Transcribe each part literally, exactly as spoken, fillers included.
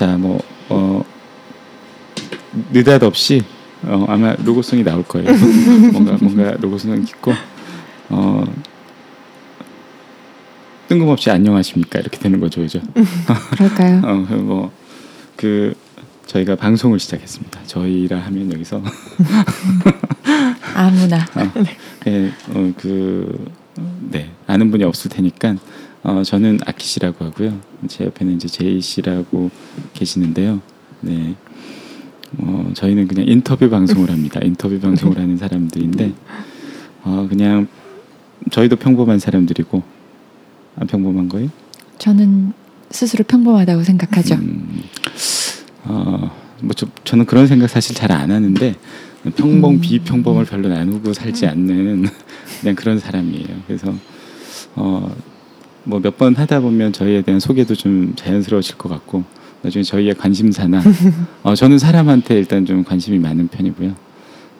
자, 뭐 어, 느닷없이 어, 아마 로고송이 나올 거예요. 뭔가 뭔가 로고송은 깊고 어, 뜬금없이 안녕하십니까 이렇게 되는 거죠, 그죠? 그럴까요? 어, 뭐 그 저희가 방송을 시작했습니다. 저희라 하면 여기서 아무나 어, 네, 어, 그, 네, 아는 분이 없을 테니까 어, 저는 아키 씨라고 하고요. 제 옆에는 이제 제이 씨라고 계시는데요. 네, 어, 저희는 그냥 인터뷰 방송을 합니다. 인터뷰 방송을 하는 사람들인데 어, 그냥 저희도 평범한 사람들이고. 안 평범한 거예요? 저는 스스로 평범하다고 생각하죠. 음, 어, 뭐 저, 저는 그런 생각 사실 잘 안 하는데 평범 음. 비평범을 별로 나누고 살지 않는 그냥 그런 사람이에요. 그래서 어, 뭐 몇 번 하다 보면 저희에 대한 소개도 좀 자연스러워질 것 같고 나중에 저희의 관심사나 어, 저는 사람한테 일단 좀 관심이 많은 편이고요.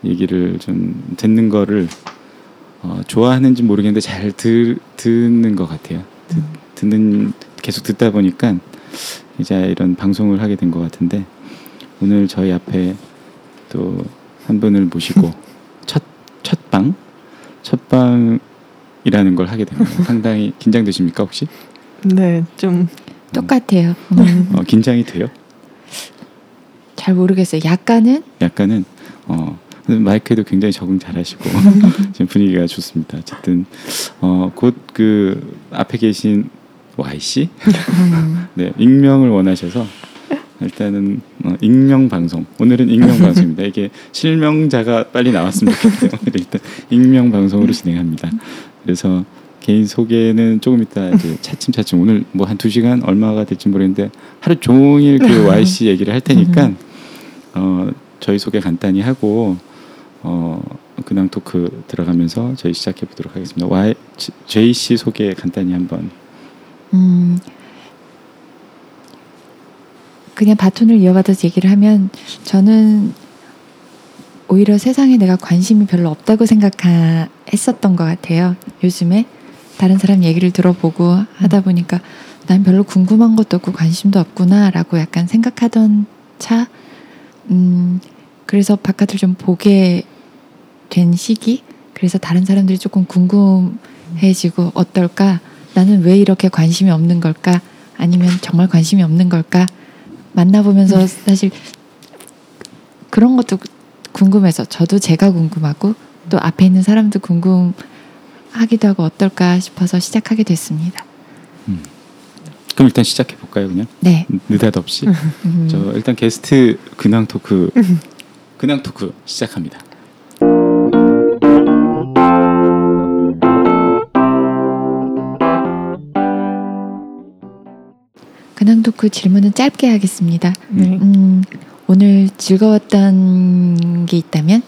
얘기를 좀 듣는 거를 어, 좋아하는지 모르겠는데 잘 들, 듣는 것 같아요. 듣, 듣는 계속 듣다 보니까 이제 이런 방송을 하게 된 것 같은데 오늘 저희 앞에 또 한 분을 모시고 첫 첫방 첫방이라는 걸 하게 됩니다. 상당히 긴장되십니까 혹시? 네, 좀 똑같아요. 음. 어, 긴장이 돼요? 잘 모르겠어요. 약간은? 약간은 어. 마이크에도 굉장히 적응 잘하시고 지금 분위기가 좋습니다. 어쨌든 어, 곧 그 앞에 계신 Y 씨, 네 익명을 원하셔서 일단은 어, 익명 방송. 오늘은 익명 방송입니다. 이게 실명자가 빨리 나왔으면 좋겠네요. 일단 익명 방송으로 진행합니다. 그래서 개인 소개는 조금 이따 이제 차츰차츰 오늘 뭐 한 두 시간 얼마가 될지 모르겠는데 하루 종일 그 Y 씨 얘기를 할 테니까 어, 저희 소개 간단히 하고. 어, 근황 토크 들어가면서 저희 시작해 보도록 하겠습니다. Y, J 씨 소개 간단히 한번. 음, 그냥 바톤을 이어받아서 얘기를 하면 저는 오히려 세상에 내가 관심이 별로 없다고 생각했었던 것 같아요. 요즘에 다른 사람 얘기를 들어보고 하다 보니까 난 별로 궁금한 것도 없고 관심도 없구나라고 약간 생각하던 차. 음. 그래서 바깥을 좀 보게 된 시기, 그래서 다른 사람들이 조금 궁금해지고 어떨까? 나는 왜 이렇게 관심이 없는 걸까? 아니면 정말 관심이 없는 걸까? 만나보면서 사실 그런 것도 궁금해서 저도 제가 궁금하고 또 앞에 있는 사람도 궁금하기도 하고 어떨까 싶어서 시작하게 됐습니다. 음. 그럼 일단 시작해볼까요? 그냥? 네. 느닷없이. 음. 저 일단 게스트 근황 토크 근황 토크 시작합니다. 근황 토크 질문은 짧게 하겠습니다. 네. 음, 오늘 즐거웠던 게 있다면?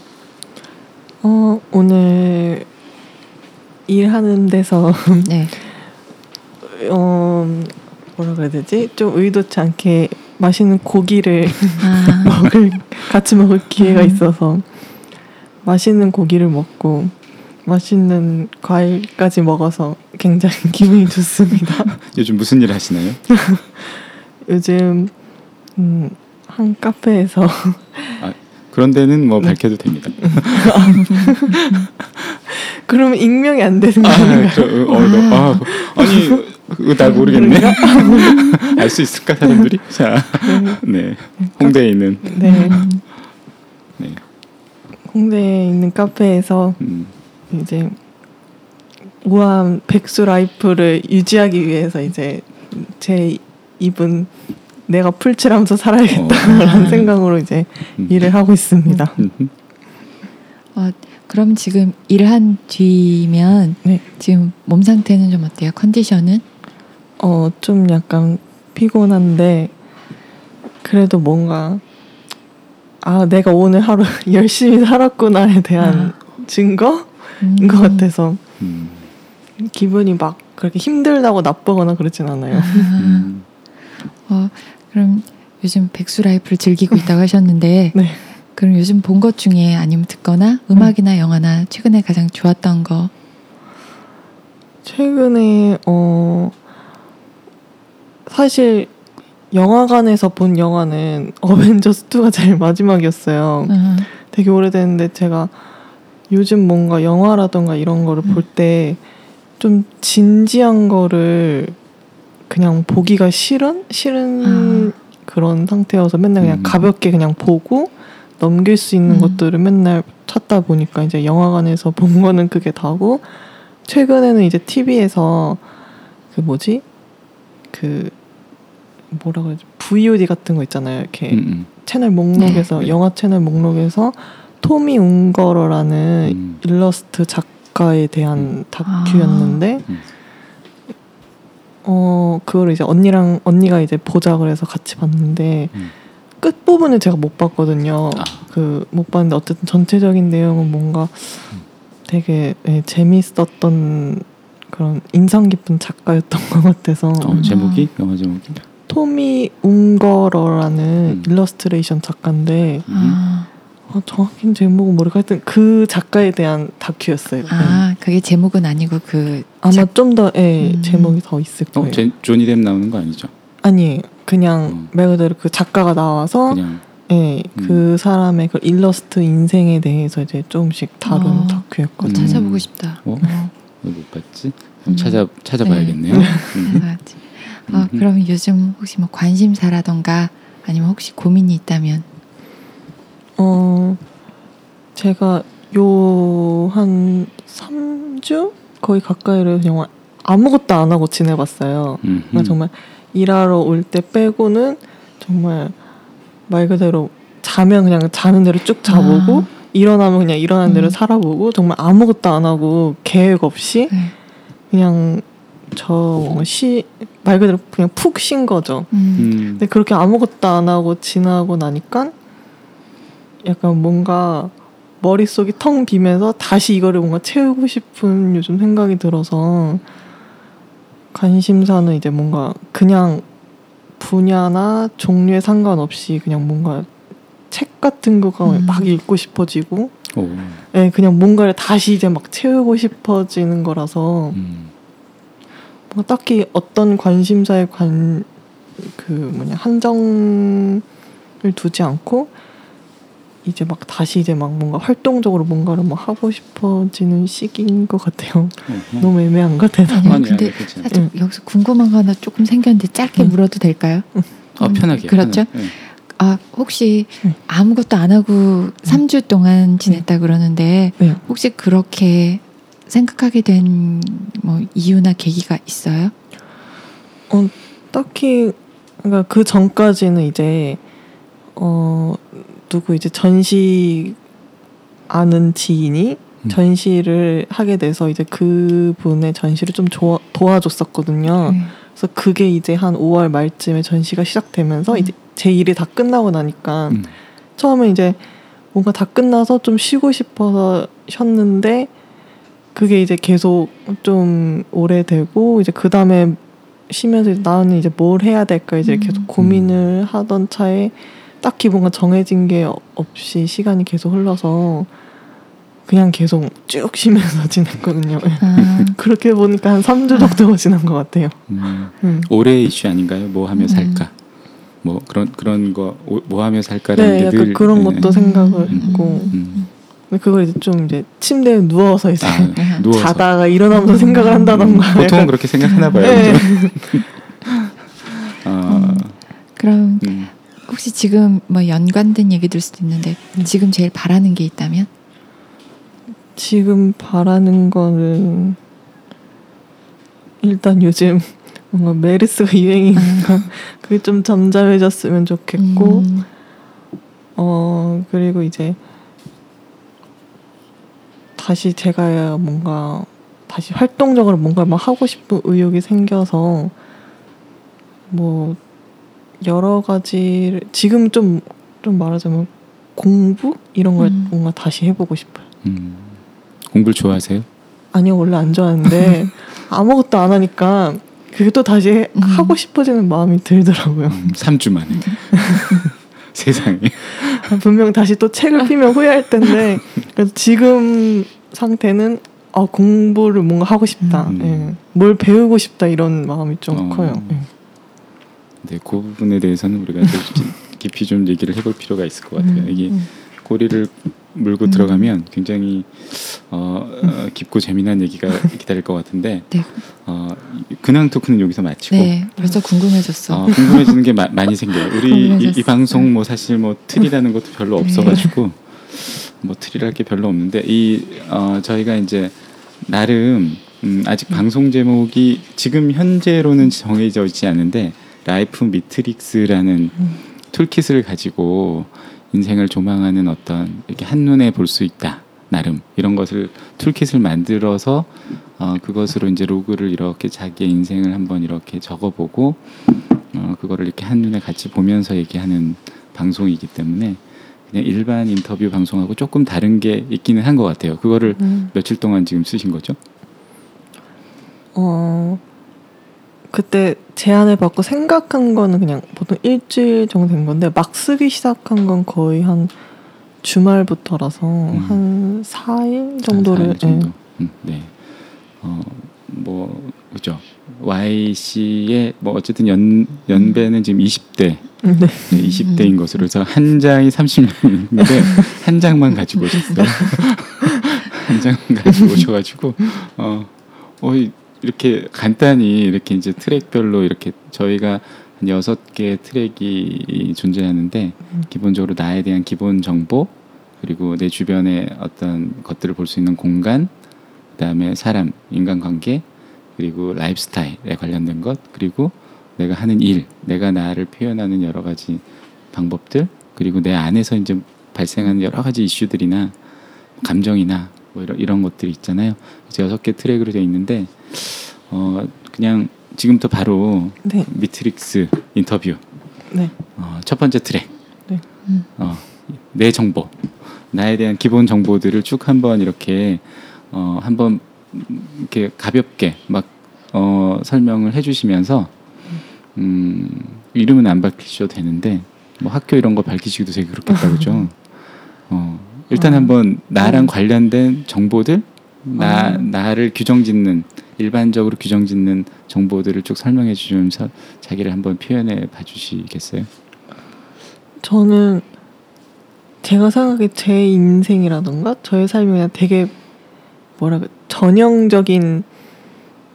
어, 오늘 일하는 데서 네. 어, 뭐라 그래야 되지? 좀 의도치 않게 맛있는 고기를 아. 먹을 같이 먹을 기회가 있어서 맛있는 고기를 먹고 맛있는 과일까지 먹어서 굉장히 기분이 좋습니다. 요즘 무슨 일 하시나요? 요즘 음, 한 카페에서 아, 그런 데는 뭐 밝혀도 됩니다. 그럼 익명이 안 되는 건가요? 아, 저, 어, 너, 아, 아니 나 모르겠네. 알 수 있을까 사람들이? 자, 네 홍대에 있는 네, 네. 홍대에 있는 카페에서 음. 이제 우아한 백수 라이프를 유지하기 위해서 이제 제 입은 내가 풀칠하면서 살아야겠다라는 어. 생각으로 이제 음. 일을 하고 있습니다. 음. 어, 그럼 지금 일한 뒤면 네. 지금 몸 상태는 좀 어때요? 컨디션은? 어, 좀 약간 피곤한데 그래도 뭔가 아 내가 오늘 하루 열심히 살았구나에 대한 아. 증거인 음. 것 같아서 음. 기분이 막 그렇게 힘들다고 나쁘거나 그렇진 않아요. 음. 어, 그럼 요즘 백수 라이프를 즐기고 있다고 하셨는데 네. 그럼 요즘 본 것 중에 아니면 듣거나 음악이나 음. 영화나 최근에 가장 좋았던 거? 최근에 어 사실 영화관에서 본 영화는 어벤져스 투가 제일 마지막이었어요. 음. 되게 오래됐는데 제가 요즘 뭔가 영화라던가 이런 거를 음. 볼 때 좀 진지한 거를 그냥 보기가 싫은? 싫은 아. 그런 상태여서 맨날 그냥 음. 가볍게 그냥 보고 넘길 수 있는 음. 것들을 맨날 찾다 보니까 이제 영화관에서 본 거는 그게 다고, 최근에는 이제 티비에서 그 뭐지? 그 뭐라 그러지? 브이오디 같은 거 있잖아요. 이렇게 음. 채널 목록에서 네. 영화 채널 목록에서 토미 웅거러라는 음. 일러스트 작가에 대한 음. 다큐였는데 아. 음. 어 그거를 이제 언니랑 언니가 이제 보자 그래서 같이 봤는데 음. 끝 부분을 제가 못 봤거든요. 아. 그 못 봤는데 어쨌든 전체적인 내용은 뭔가 음. 되게 예, 재밌었던 그런 인상 깊은 작가였던 것 같아서. 어, 제목이 영화 제목이 토미 웅거러라는 음. 일러스트레이션 작가인데 아. 아, 정확히 제목은 모르고 하여튼 그 작가에 대한 다큐였어요. 아, 그게 제목은 아니고 그 아마 작... 좀 더 예, 음. 제목이 더 있을 거예요. 어, 제, 조니 뎁 나오는 거 아니죠? 아니, 그냥 어. 말 그대로 그 작가가 나와서 그냥. 예, 음. 그 사람의 그 일러스트 인생에 대해서 이제 조금씩 다룬 어. 다큐였거든요. 어, 찾아보고 싶다. 어? 어. 못 봤지? 그럼 음. 찾아 찾아봐야겠네요. 네. 찾아봐야지. 어, 그럼 요즘 혹시 뭐 관심사라던가 아니면 혹시 고민이 있다면? 어, 제가 요 한 삼 주 거의 가까이를 그냥 아무것도 안 하고 지내봤어요. 그러니까 정말 일하러 올 때 빼고는 정말 말 그대로 자면 그냥 자는 대로 쭉 자보고 아. 일어나면 그냥 일어나는 대로 음. 살아보고 정말 아무것도 안 하고 계획 없이 네. 그냥 저 시 말 그대로 그냥 푹 쉰 거죠. 음. 근데 그렇게 아무것도 안 하고 지나고 나니까 약간 뭔가 머릿속이 텅 비면서 다시 이거를 뭔가 채우고 싶은 요즘 생각이 들어서, 관심사는 이제 뭔가 그냥 분야나 종류에 상관없이 그냥 뭔가 책 같은 거가 음. 막 읽고 싶어지고 오. 네, 그냥 뭔가를 다시 이제 막 채우고 싶어지는 거라서 음. 뭔가 딱히 어떤 관심사에 관, 그 뭐냐 한정을 두지 않고 이제 막 다시 이제 막 뭔가 활동적으로 뭔가를 뭐 하고 싶어지는 시기인 것 같아요. 어, 어. 너무 애매한 것 같아요. 아니요, 아니, 근데 아니, 사실 응. 여기서 궁금한 거 하나 조금 생겼는데 짧게 응. 물어도 될까요? 응. 어, 음, 편하게. 그렇죠. 편하게. 아, 혹시 응. 아무것도 안 하고 삼 주 동안 지냈다 응. 그러는데 응. 혹시 그렇게 생각하게 된 뭐 이유나 계기가 있어요? 어, 딱히 그러니까 그 전까지는 이제 어. 누구 이제 전시 아는 지인이 음. 전시를 하게 돼서 이제 그분의 전시를 좀 조아, 도와줬었거든요. 음. 그래서 그게 이제 한 오월 말쯤에 전시가 시작되면서 음. 이제 제 일이 다 끝나고 나니까 음. 처음에 이제 뭔가 다 끝나서 좀 쉬고 싶어서 쉬었는데 그게 이제 계속 좀 오래되고 이제 그 다음에 쉬면서 나는 이제 뭘 해야 될까 이제 음. 계속 고민을 하던 차에 딱히 뭔가 정해진 게 없이 시간이 계속 흘러서 그냥 계속 쭉 쉬면서 지냈거든요. 아. 그렇게 보니까 한 삼 주 정도 지난 것 같아요. 음. 음. 올해의 이슈 아닌가요? 뭐 하며 살까? 음. 뭐 그런 그런 거 뭐 하며 살까라는 네, 게 늘 그런 것도 네. 생각을 음. 했고 음. 근데 그걸 이제 좀 이제 침대에 누워서 이제 아, 누워서. 자다가 일어나면서 생각을 한다던가. 보통은 그렇게 생각하나 봐요. 네. 아. 음. 그럼. 음. 혹시 지금 뭐 연관된 얘기 들 수도 있는데 지금 제일 바라는 게 있다면? 지금 바라는 거는 일단 요즘 뭔가 메르스가 유행이니까 아. 그게 좀 잠잠해졌으면 좋겠고 음. 어 그리고 이제 다시 제가 뭔가 다시 활동적으로 뭔가 막 하고 싶은 의욕이 생겨서 뭐 여러 가지 지금 좀, 좀 말하자면 공부 이런 걸 음. 뭔가 다시 해보고 싶어요. 음. 공부를 좋아하세요? 아니요, 원래 안 좋아하는데 아무것도 안 하니까 그게 또 다시 음. 하고 싶어지는 마음이 들더라고요. 음, 삼 주 만에 세상에 분명 다시 또 책을 피면 후회할 텐데 그래서 지금 상태는 아, 공부를 뭔가 하고 싶다, 음. 예. 뭘 배우고 싶다 이런 마음이 좀 어. 커요. 예. 네, 그 부분에 대해서는 우리가 깊이 좀 얘기를 해볼 필요가 있을 것 같아요. 음, 이게 음. 꼬리를 물고 음. 들어가면 굉장히 어, 음. 깊고 재미난 얘기가 기다릴 것 같은데 네. 어, 근황 토크는 여기서 마치고 네, 벌써 궁금해졌어. 어, 궁금해지는 게 마, 많이 생겨요. 우리 이, 이 방송 뭐 사실 뭐 틀이라는 것도 별로 없어가지고 뭐 틀이랄 게 별로 없는데 이 어, 저희가 이제 나름 음, 아직 음. 방송 제목이 지금 현재로는 정해져 있지 않은데 라이프 미트릭스라는 음. 툴킷을 가지고 인생을 조망하는 어떤 이렇게 한눈에 볼 수 있다 나름 이런 것을 툴킷을 만들어서 어, 그것으로 이제 로그를 이렇게 자기의 인생을 한번 이렇게 적어보고 어, 그거를 이렇게 한눈에 같이 보면서 얘기하는 방송이기 때문에 그냥 일반 인터뷰 방송하고 조금 다른 게 있기는 한 것 같아요. 그거를 음. 며칠 동안 지금 쓰신 거죠? 어... 그때 제안을 받고 생각한 거는 그냥 보통 일주일 정도 된 건데 막 쓰기 시작한 건 거의 한 주말부터라서 음. 한 사 일 정도를 한 사 일 정도. 네. 음, 네. 어, 뭐 그죠. 와이씨의 뭐 어쨌든 연 연배는 지금 이십 대. 네. 네, 이십 대인 것으로 해서 한 장이 삼십 년인데 한 장만 가지고 오셨어요. 한 장만 가지고 오셔 가지고 어. 어이 이렇게 간단히 이렇게 이제 트랙별로 이렇게 저희가 한 여섯 개의 트랙이 존재하는데 음. 기본적으로 나에 대한 기본 정보 그리고 내 주변의 어떤 것들을 볼 수 있는 공간 그다음에 사람, 인간관계 그리고 라이프스타일에 관련된 것 그리고 내가 하는 일, 내가 나를 표현하는 여러 가지 방법들 그리고 내 안에서 이제 발생하는 여러 가지 이슈들이나 감정이나 뭐 이런, 이런 것들이 있잖아요. 그래서 여섯 개 트랙으로 되어 있는데 어 그냥 지금부터 바로 네. 미트릭스 인터뷰 네. 어, 첫 번째 트랙 네. 음. 어, 내 정보 나에 대한 기본 정보들을 쭉 한번 이렇게 어, 한번 이렇게 가볍게 막 어, 설명을 해주시면서 음, 이름은 안 밝히셔도 되는데 뭐 학교 이런 거 밝히시기도 되게 그렇겠다 그죠? 어, 일단 어. 한번 나랑 음. 관련된 정보들 나 어. 나를 규정짓는 일반적으로 규정짓는 정보들을 쭉 설명해 주면서 자기를 한번 표현해 봐주시겠어요? 저는 제가 생각하기에 제 인생이라던가 저의 삶이 되게 뭐라 그래 전형적인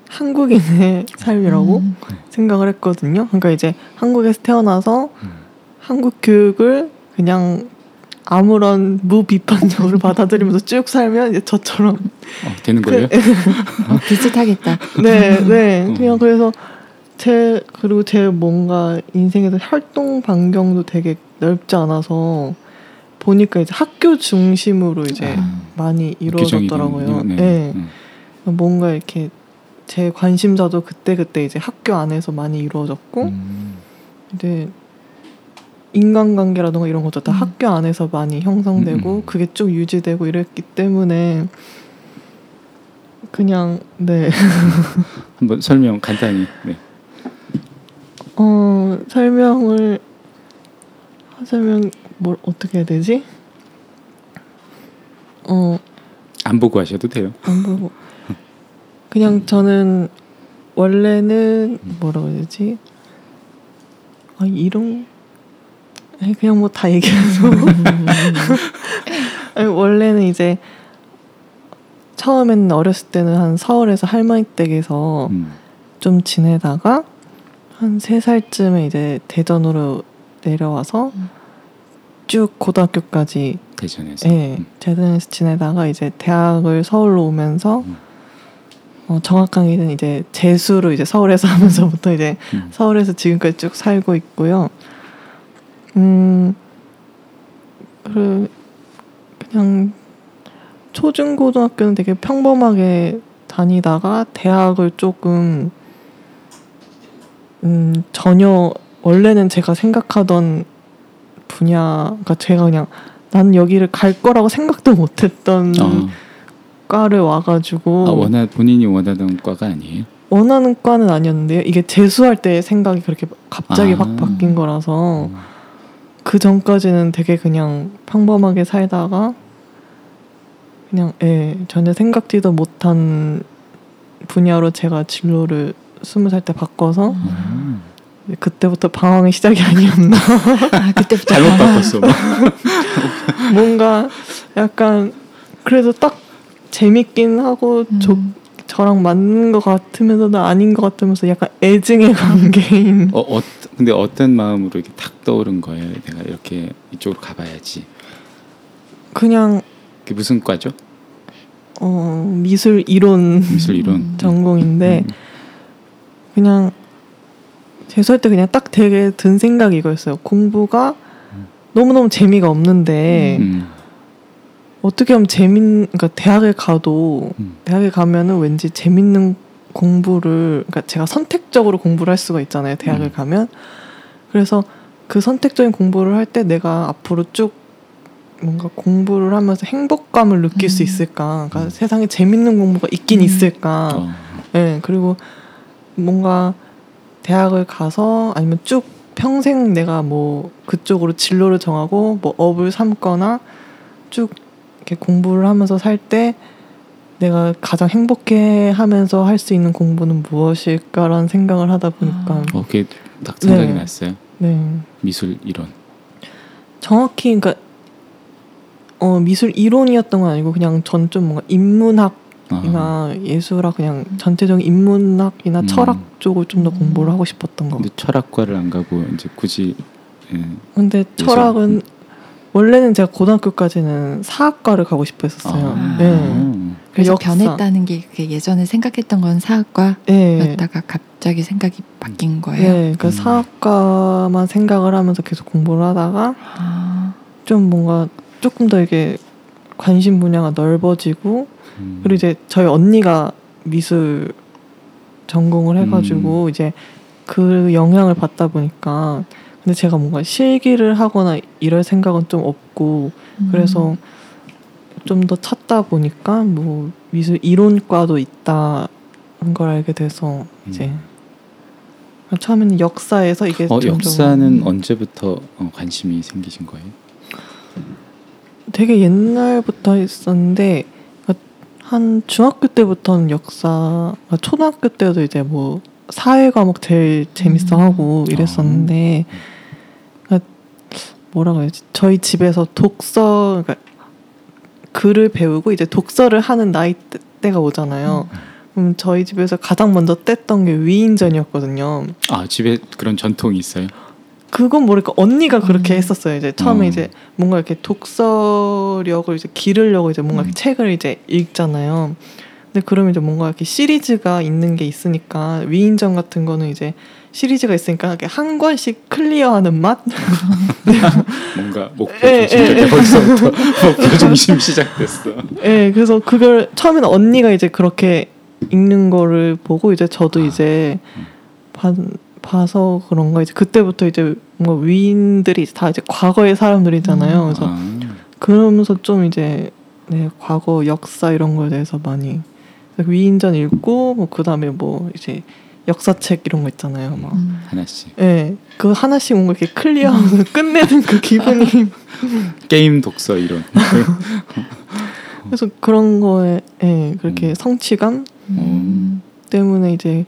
한국인의 삶이라고 음. 생각을 했거든요. 그러니까 이제 한국에서 태어나서 음. 한국 교육을 그냥 아무런 무비판적으로 받아들이면서 쭉 살면 이제 저처럼 어, 되는 거예요? 어, 비슷하겠다. 네, 네. 그냥 어. 그래서 제 그리고 제 뭔가 인생에서 활동 반경도 되게 넓지 않아서 보니까 이제 학교 중심으로 이제 아, 많이 이루어졌더라고요. 네. 네. 뭔가 이렇게 제 관심사도 그때 그때 이제 학교 안에서 많이 이루어졌고, 음. 이제. 인간관계라든가 이런 것도 다 음. 학교 안에서 많이 형성되고 음. 그게 쭉 유지되고 이랬기 때문에 그냥 네 한번 설명 간단히 네. 어 설명을 하자면 뭘 어떻게 해야 되지? 어 안 보고 하셔도 돼요. 안 보고 그냥 저는 원래는 뭐라고 해야 되지? 아 이런 그냥 뭐 다 얘기해서 원래는 이제 처음에는 어렸을 때는 한 서울에서 할머니 댁에서 음. 좀 지내다가 한 세 살쯤에 이제 대전으로 내려와서 음. 쭉 고등학교까지 대전에서 네, 음. 대전에서 지내다가 이제 대학을 서울로 오면서 음. 어, 정확하게는 이제 재수로 이제 서울에서 하면서부터 이제 음. 서울에서 지금까지 쭉 살고 있고요. 음, 그래, 그냥 초중고등학교는 되게 평범하게 다니다가 대학을 조금 음, 전혀 원래는 제가 생각하던 분야가 제가 그냥 난 여기를 갈 거라고 생각도 못했던 어. 과를 와가지고 아, 원하, 본인이 원하던 과가 아니에요? 원하는 과는 아니었는데요. 이게 재수할 때 생각이 그렇게 갑자기 아. 막 바뀐 거라서 음. 그 전까지는 되게 그냥 평범하게 살다가 그냥 예, 전혀 생각지도 못한 분야로 제가 진로를 스무 살 때 바꿔서 음. 그때부터 방황의 시작이 아니었나. 아, 그때부터 잘못 바꿨어. 뭔가 약간 그래도 딱 재밌긴 하고 음. 저, 저랑 맞는 것 같으면서도 아닌 것 같으면서 약간 애증의 관계인. 어, 어, 근데 어떤 마음으로 이렇게 탁 떠오른 거예요? 내가 이렇게 이쪽으로 가봐야지. 그냥. 그게 무슨 과죠? 어, 미술 이론. 미술 이론. 전공인데 음. 그냥 재수할 때 그냥 딱 되게 든 생각이 이거였어요. 공부가 너무너무 재미가 없는데 음. 어떻게 하면 재밌는, 그러니까 대학에 가도 음. 대학에 가면은 왠지 재밌는 공부를, 그러니까 제가 선택적으로 공부를 할 수가 있잖아요. 대학을 음. 가면. 그래서 그 선택적인 공부를 할 때 내가 앞으로 쭉 뭔가 공부를 하면서 행복감을 느낄 음. 수 있을까. 그러니까 세상에 재밌는 공부가 있긴 음. 있을까. 어. 네, 그리고 뭔가 대학을 가서 아니면 쭉 평생 내가 뭐 그쪽으로 진로를 정하고 뭐 업을 삼거나 쭉 이렇게 공부를 하면서 살 때 내가 가장 행복해 하면서 할 수 있는 공부는 무엇일까라는 생각을 하다 보니까 어, 그게 딱 생각이 네. 났어요? 네. 미술 이론. 정확히 그러니까 어, 미술 이론이었던 건 아니고 그냥 전 좀 뭔가 인문학 이나 예술학 그냥 전체적인 인문학이나 음. 철학 쪽을 좀 더 공부를 하고 싶었던 거. 근데 철학과를 안 가고 이제 굳이. 예, 근데 예술. 철학은 원래는 제가 고등학교까지는 사학과를 가고 싶었었어요. 아. 예. 그래서 역사. 변했다는 게 그게 예전에 생각했던 건 사학과였다가 예. 갑자기 생각이 바뀐 거예요. 예, 그 음. 사학과만 생각을 하면서 계속 공부를 하다가 아. 좀 뭔가 조금 더 이게 관심 분야가 넓어지고. 그리고 이제 저희 언니가 미술 전공을 해가지고 음. 이제 그 영향을 받다 보니까 근데 제가 뭔가 실기를 하거나 이럴 생각은 좀 없고 음. 그래서 좀 더 찾다 보니까 뭐 미술 이론과도 있다는 걸 알게 돼서 이제 음. 처음에는 역사에서 이게 어, 역사는 언제부터 관심이 생기신 거예요? 되게 옛날부터 했었는데 한 중학교 때부터는 역사, 초등학교 때도 이제 뭐 사회 과목 제일 재밌어 하고 이랬었는데 그러니까 뭐라고 해야지 저희 집에서 독서 그러니까 글을 배우고 이제 독서를 하는 나이 때가 오잖아요. 그럼 저희 집에서 가장 먼저 뗐던 게 위인전이었거든요. 아 집에 그런 전통이 있어요? 그건 모르니까 언니가 그렇게 음. 했었어요. 이제 처음에 어. 이제 뭔가 이렇게 독서력을 이제 기르려고 이제 뭔가 음. 책을 이제 읽잖아요. 근데 그러면 이제 뭔가 이렇게 시리즈가 있는 게 있으니까 위인전 같은 거는 이제 시리즈가 있으니까 이렇게 한 권씩 클리어하는 맛. 뭔가 목표 중심이 벌써부터 목표 중심 시작됐어. 네, 그래서 그걸 처음에는 언니가 이제 그렇게 읽는 거를 보고 이제 저도 아. 이제 반. 봐서 그런가 이제 그때부터 이제 뭔가 위인들이 다 이제 과거의 사람들이잖아요. 그래서 아. 그러면서 좀 이제 네, 과거 역사 이런 거에 대해서 많이 위인전 읽고 뭐 그다음에 뭐 이제 역사책 이런 거 있잖아요. 막 음. 하나씩. 예. 네, 그 하나씩 뭔가 이렇게 클리어하면서 끝내는 그 기분이 게임 독서 이런. 그래서 그런 거에 네, 그렇게 음. 성취감 음. 때문에 이제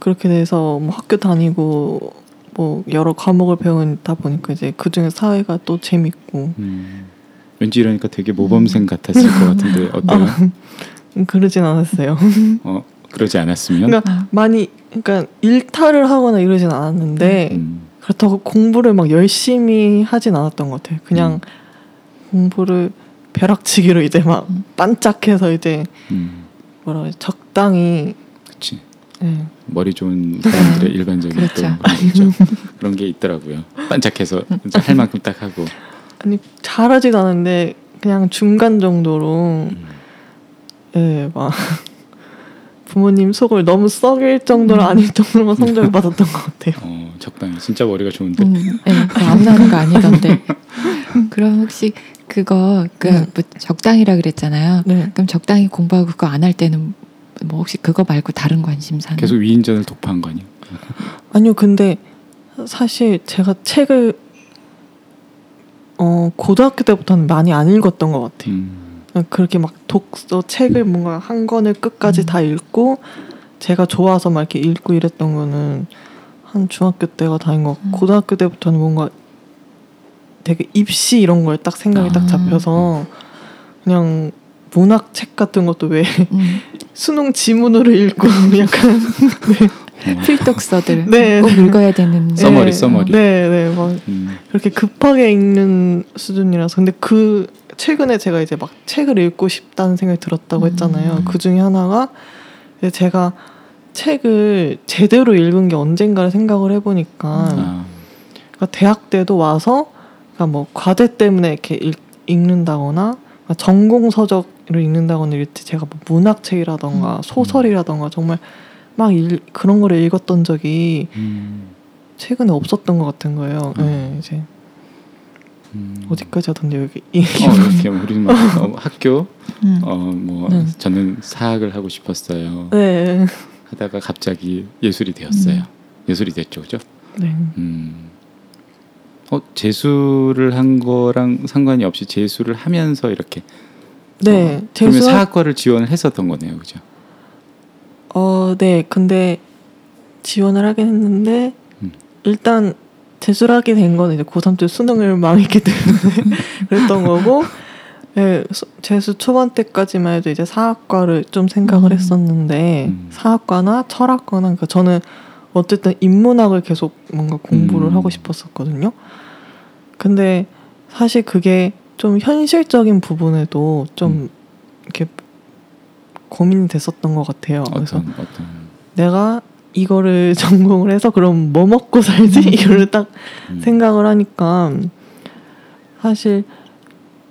그렇게 돼서 뭐 학교 다니고 뭐 여러 과목을 배우다 보니까 이제 그중에 사회가 또 재밌고 음, 왠지 이러니까 되게 모범생 같았을 것 같은데 어때요? 아, 그러진 않았어요. 어 그러지 않았으면? 그러니까 많이 그러니까 일탈을 하거나 이러진 않았는데 음. 그렇다고 공부를 막 열심히 하진 않았던 것 같아요. 그냥 음. 공부를 벼락치기로 이제 막 반짝해서 이제 음. 뭐라 그래 적당히. 그치. 네. 머리 좋은 사람들의 일반적인 그렇죠. 그런, 그런 게 있더라고요. 반짝해서 할 만큼 딱 하고. 아니 잘하지도 않은데 그냥 중간 정도로 음. 예, 막 부모님 속을 너무 썩일 정도로 음. 아닐 정도로 성적을 받았던 것 같아요. 어, 적당히 진짜 머리가 좋은데. 음, 네, 안 나는 거 아니던데. 그럼 혹시 그거 그 음. 뭐 적당이라 그랬잖아요. 네. 그럼 적당히 공부하고 그거 안 할 때는. 뭐 혹시 그거 말고 다른 관심사는? 계속 위인전을 독파한 거 아니에요? 아니요. 근데 사실 제가 책을 어, 고등학교 때부터는 많이 안 읽었던 것 같아요. 음. 그렇게 막 독서 책을 뭔가 한 권을 끝까지 음. 다 읽고 제가 좋아서 막 이렇게 읽고 이랬던 거는 한 중학교 때가 다인 것 같고 음. 고등학교 때부터는 뭔가 되게 입시 이런 거에 딱 생각이 아. 딱 잡혀서 그냥 문학책 같은 것도 왜 음. 수능 지문으로 읽고 약간 네. 필독서들 네. 꼭 읽어야 되는 써머리 네. 써머리 네, 네. 막 음. 그렇게 급하게 읽는 수준이라서. 근데 그 최근에 제가 이제 막 책을 읽고 싶다는 생각이 들었다고 했잖아요. 음. 그 중에 하나가 제가 책을 제대로 읽은 게 언젠가를 생각을 해보니까 아. 그러니까 대학 때도 와서 그러니까 뭐 과제 때문에 이렇게 읽, 읽는다거나 전공 서적을 읽는다거나 이럴 때 제가 뭐 문학책이라던가 음. 소설이라던가 정말 막 일, 그런 거를 읽었던 적이 음. 최근에 없었던 것 같은 거예요. 음. 네, 이제 음. 어디까지 하던데 여기 어, 이렇게 우리 막 어, 학교 음. 어, 뭐 네. 저는 사학을 하고 싶었어요. 네. 하다가 갑자기 예술이 되었어요. 음. 예술이 됐죠, 그죠? 네. 음. 어, 재수를 한 거랑 상관이 없이 재수를 하면서 이렇게 네, 어, 재수 그러면 사학과를 지원을 했었던 거네요, 그죠? 어, 네. 근데 지원을 하긴 했는데 음. 일단 재수를 하게 된 건 이제 고삼 때 수능을 망했기 때문에 그랬던 거고, 예, 재수 초반 때까지만 해도 이제 사학과를 좀 생각을 음. 했었는데 음. 사학과나 철학과나 그러니까 저는 어쨌든 인문학을 계속 뭔가 공부를 음. 하고 싶었었거든요. 근데 사실 그게 좀 현실적인 부분에도 좀 음. 이렇게 고민이 됐었던 것 같아요. 어떤, 그래서 어떤. 내가 이거를 전공을 해서 그럼 뭐 먹고 살지? 이걸 딱 음. 생각을 하니까 사실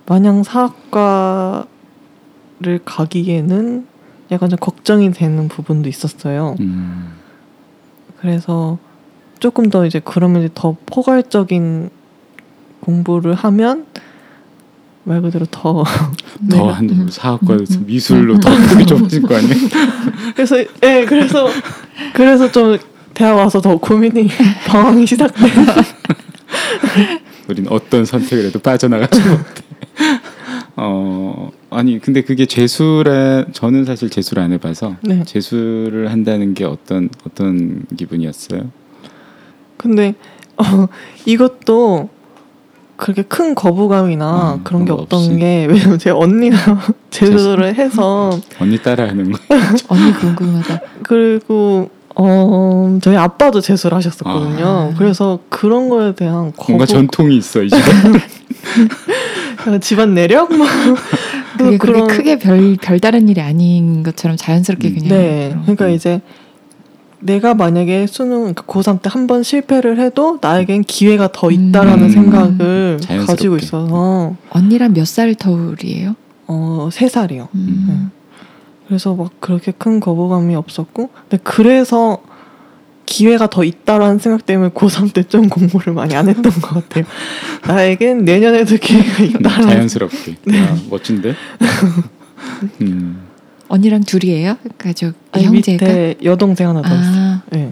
마냥 사학과를 가기에는 약간 좀 걱정이 되는 부분도 있었어요. 음. 그래서 조금 더 이제 그러면 이제 더 포괄적인 공부를 하면 말 그대로 더 더 한 사학과에서 미술로 더 공부가 좁아질 거 아니에요? 그래서 예, 네, 그래서 그래서 좀 대학 와서 더 고민이 방황이 시작돼요. 우린 어떤 선택을 해도 빠져나가지 못해. 어 아니 근데 그게 재수라 저는 사실 재수를 안 해봐서 네. 재수를 한다는 게 어떤 어떤 기분이었어요? 근데 어, 이것도 그렇게 큰 거부감이나 음, 그런 게 없던 없이. 게 왜냐면 제 언니가 재수를 해서 언니 따라하는 거 언니 궁금하다. 그리고 어, 저희 아빠도 재수를 하셨었거든요. 아. 그래서 그런 거에 대한 거부 뭔가 전통이 있어 이제 집안 내력 뭐 그게 그런... 크게 별 별다른 일이 아닌 것처럼 자연스럽게 음. 그냥 네 그러니까 음. 이제 내가 만약에 수능 고삼 때 한 번 실패를 해도 나에겐 기회가 더 있다라는 음. 생각을 자연스럽게. 가지고 있어서 언니랑 몇 살 터울이에요? 어, 세 살이요. 음. 네. 그래서 막 그렇게 큰 거부감이 없었고 근데 그래서 기회가 더 있다라는 생각 때문에 고삼 때 좀 공부를 많이 안 했던 것 같아요. 나에겐 내년에도 기회가 있다. 자연스럽게. 네. 아, 멋진데? 음. 언니랑 둘이에요? 가족, 아니, 형제가? 밑에 여동생 하나 더 아. 있어요. 네.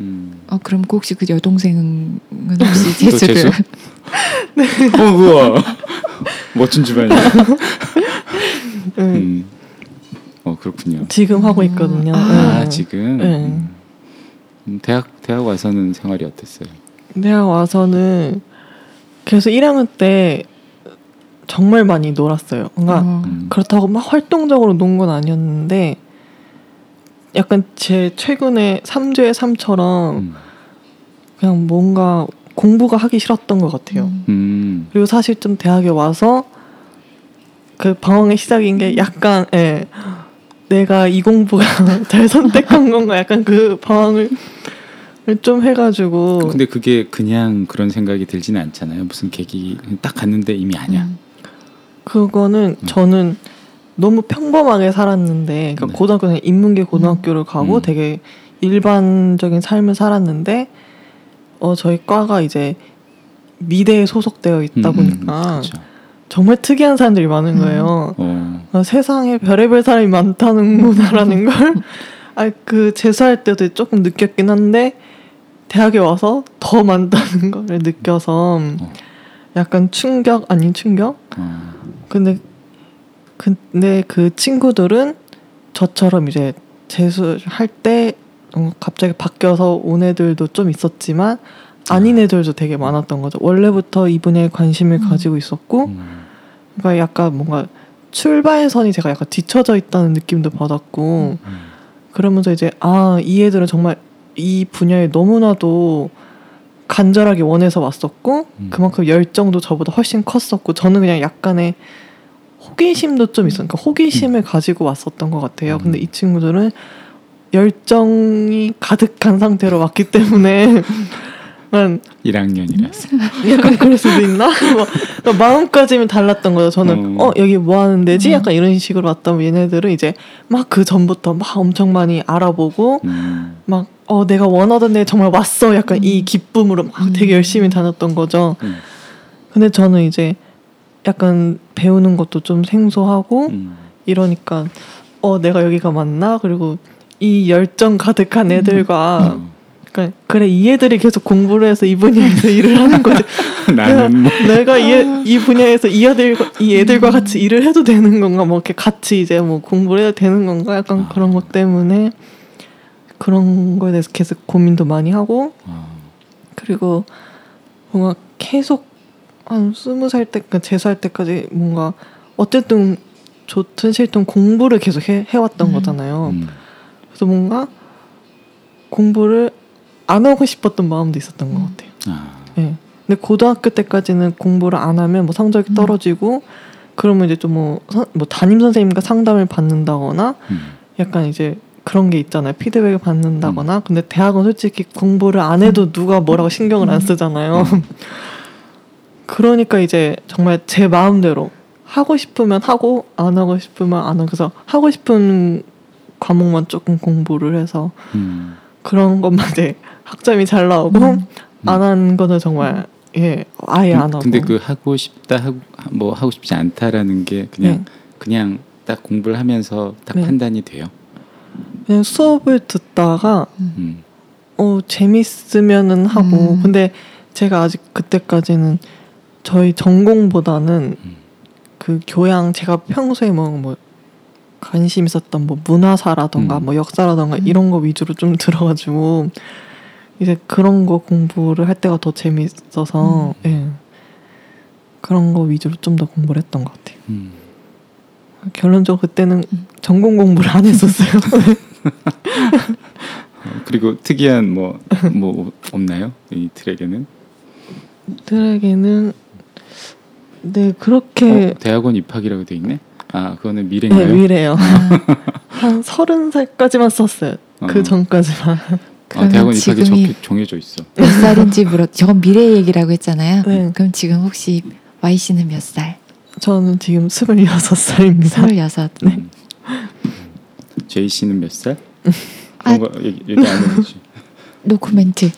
음. 어, 그럼 그 혹시 그 여동생은 혹시 재수를? 재수? 네. 어, 우와. 멋진 집안이야. 음. 음. 어, 그렇군요. 지금 하고 있거든요. 음. 아, 네. 지금? 네. 음. 대학 대학 와서는 생활이 어땠어요? 대학 와서는 그래서 일 학년 때 정말 많이 놀았어요. 그러니까 음. 그렇다고 막 활동적으로 논 건 아니었는데 약간 제 최근에 삼 죄의 삼처럼 음. 그냥 뭔가 공부가 하기 싫었던 것 같아요. 음. 그리고 사실 좀 대학에 와서 그 방황의 시작인 게 약간 예. 내가 이 공부가 잘 선택한 건가 약간 그 방황을 좀 해가지고 근데 그게 그냥 그런 생각이 들지는 않잖아요. 무슨 계기 딱 갔는데 이미 아냐 음. 그거는 음. 저는 너무 평범하게 살았는데 그러니까 네. 고등학교는 인문계 고등학교를 음. 가고 음. 되게 일반적인 삶을 살았는데 어, 저희 과가 이제 미대에 소속되어 있다 음. 보니까 음. 그렇죠. 정말 특이한 사람들이 많은 거예요. 음. 어. 세상에 별의별 사람이 많다는구나라는 걸 아, 그 재수할 때도 조금 느꼈긴 한데 대학에 와서 더 많다는 걸 느껴서 약간 충격 아닌 충격? 음. 근데 근데 그 친구들은 저처럼 이제 재수할 때 어, 갑자기 바뀌어서 온 애들도 좀 있었지만 아닌 애들도 되게 많았던 거죠. 원래부터 이 분야에 관심을 음. 가지고 있었고 음. 그러니까 약간 뭔가 출발선이 제가 약간 뒤쳐져 있다는 느낌도 받았고 음. 그러면서 이제 아, 이 애들은 정말 이 분야에 너무나도 간절하게 원해서 왔었고 음. 그만큼 열정도 저보다 훨씬 컸었고 저는 그냥 약간의 호기심도 좀 있으니까 호기심을 음. 가지고 왔었던 것 같아요. 음. 근데 이 친구들은 열정이 가득한 상태로 왔기 때문에 일 학년이라서 약간 그럴 수도 있나? 그러니까 마음가짐이 달랐던 거죠. 저는 어, 어 여기 뭐 하는 데지? 약간 이런 식으로 왔다면 얘네들은 이제 막 그 전부터 막 엄청 많이 알아보고 음. 막 어, 내가 원하던 데 정말 왔어. 약간 음. 이 기쁨으로 막 음. 되게 열심히 다녔던 거죠. 음. 근데 저는 이제 약간 배우는 것도 좀 생소하고 음. 이러니까 어, 내가 여기가 맞나? 그리고 이 열정 가득한 애들과 음. 그러니까 그래 이 애들이 계속 공부를 해서 이 분야에서 일을 하는 거지. 나는 뭐. 내가 이, 애, 이 분야에서 이 애들 이 애들과 같이 일을 해도 되는 건가? 뭐 이렇게 같이 이제 뭐 공부를 해도 되는 건가? 약간 그런 것 때문에 그런 거에 대해서 계속 고민도 많이 하고 그리고 뭔가 계속 한 스무 살 때까지 제살 때까지 뭔가 어쨌든 좋든 싫든 공부를 계속 해 해왔던 음. 거잖아요. 음. 그래서 뭔가 공부를 안 하고 싶었던 마음도 있었던 음. 것 같아요. 아. 네. 근데 고등학교 때까지는 공부를 안 하면 뭐 성적이 음. 떨어지고 그러면 이제 좀 뭐 뭐 담임 선생님과 상담을 받는다거나 음. 약간 이제 그런 게 있잖아요. 피드백을 받는다거나. 음. 근데 대학은 솔직히 공부를 안 해도 누가 뭐라고 신경을 안 쓰잖아요. 음. 그러니까 이제 정말 제 마음대로 하고 싶으면 하고 안 하고 싶으면 안 하고 그래서 하고 싶은 과목만 조금 공부를 해서 음. 그런 것만 이제 학점이 잘 나오고 음. 안 한 거는 정말 예 아예 음, 안 하고 근데 그 하고 싶다 하고 뭐 하고 싶지 않다라는 게 그냥 네. 그냥 딱 공부를 하면서 딱 네. 판단이 돼요. 그냥 수업을 듣다가 음. 어 재밌으면은 하고 음. 근데 제가 아직 그때까지는 저희 전공보다는 음. 그 교양 제가 평소에 뭐, 뭐 관심 있었던 뭐 문화사라던가 음. 뭐 역사라던가 음. 이런 거 위주로 좀 들어가지고 이제 그런 거 공부를 할 때가 더 재밌어서 음. 예. 그런 거 위주로 좀 더 공부를 했던 것 같아요. 음. 결론적으로 그때는 음. 전공 공부를 안 했었어요. 그리고 특이한 뭐, 뭐 없나요? 이 트랙에는? 트랙에는 네 그렇게 어, 대학원 입학이라고 돼 있네. 아, 그거는 미래인가요? 네, 미래요. 한 서른 살까지만 썼어요. 어. 그 전까지만. 아, 대학원 입학이 적, 정해져 있어. 몇 살인지 물어. 저건 미래 얘기라고 했잖아요. 네. 그럼 지금 혹시 Y 씨는 몇 살? 저는 지금 스물여섯 살입니다. 스물여섯. 네. J 씨는 몇 살? 뭔가 아. 얘기, 얘기 안 해보지. 노코멘트.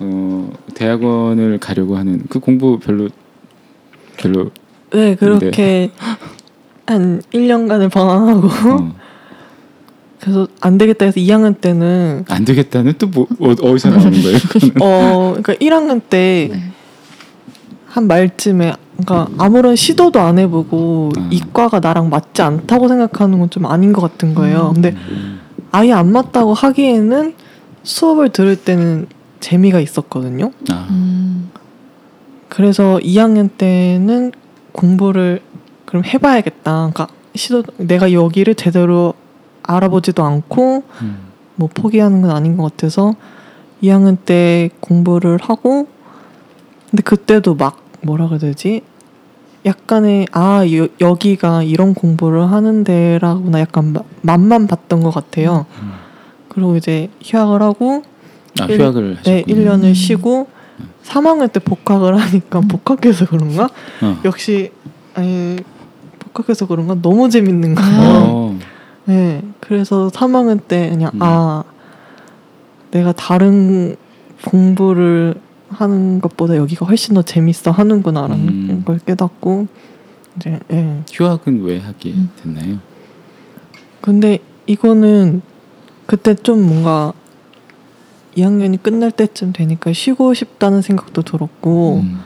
어, 대학원을 가려고 하는 그 공부 별로 별로. 네, 그렇게 한 일 년간을 방황하고 어. 그래서 안 되겠다 해서 이 학년 때는 안 되겠다는 또 뭐, 어디서 나오는 거예요? 어, 그러니까 일 학년 때 한 말쯤에 그러니까 아무런 시도도 안 해보고 아. 이과가 나랑 맞지 않다고 생각하는 건 좀 아닌 것 같은 거예요. 음. 근데 아예 안 맞다고 하기에는 수업을 들을 때는 재미가 있었거든요. 아. 음. 그래서 이 학년 때는 공부를 그럼 해봐야겠다. 그러니까 시도 내가 여기를 제대로 알아보지도 않고 음. 뭐 포기하는 건 아닌 것 같아서 이 학년 때 공부를 하고 근데 그때도 막 뭐라 그래야 되지? 약간의 아 여, 여기가 이런 공부를 하는 데라구나 약간 맛만 봤던 것 같아요. 음. 그리고 이제 휴학을 하고 아, 일, 휴학을 네, 일 년을 쉬고 삼 학년 때 복학을 하니까 복학해서 그런가? 어. 역시 아니, 복학해서 그런가? 너무 재밌는 거예요. 네, 그래서 삼 학년 때 그냥 음. 아 내가 다른 공부를 하는 것보다 여기가 훨씬 더 재밌어 하는구나라는 음. 걸 깨닫고 이제 네. 휴학은 왜 하게 됐나요? 근데 이거는 그때 좀 뭔가 이 학년이 끝날 때쯤 되니까 쉬고 싶다는 생각도 들었고 음.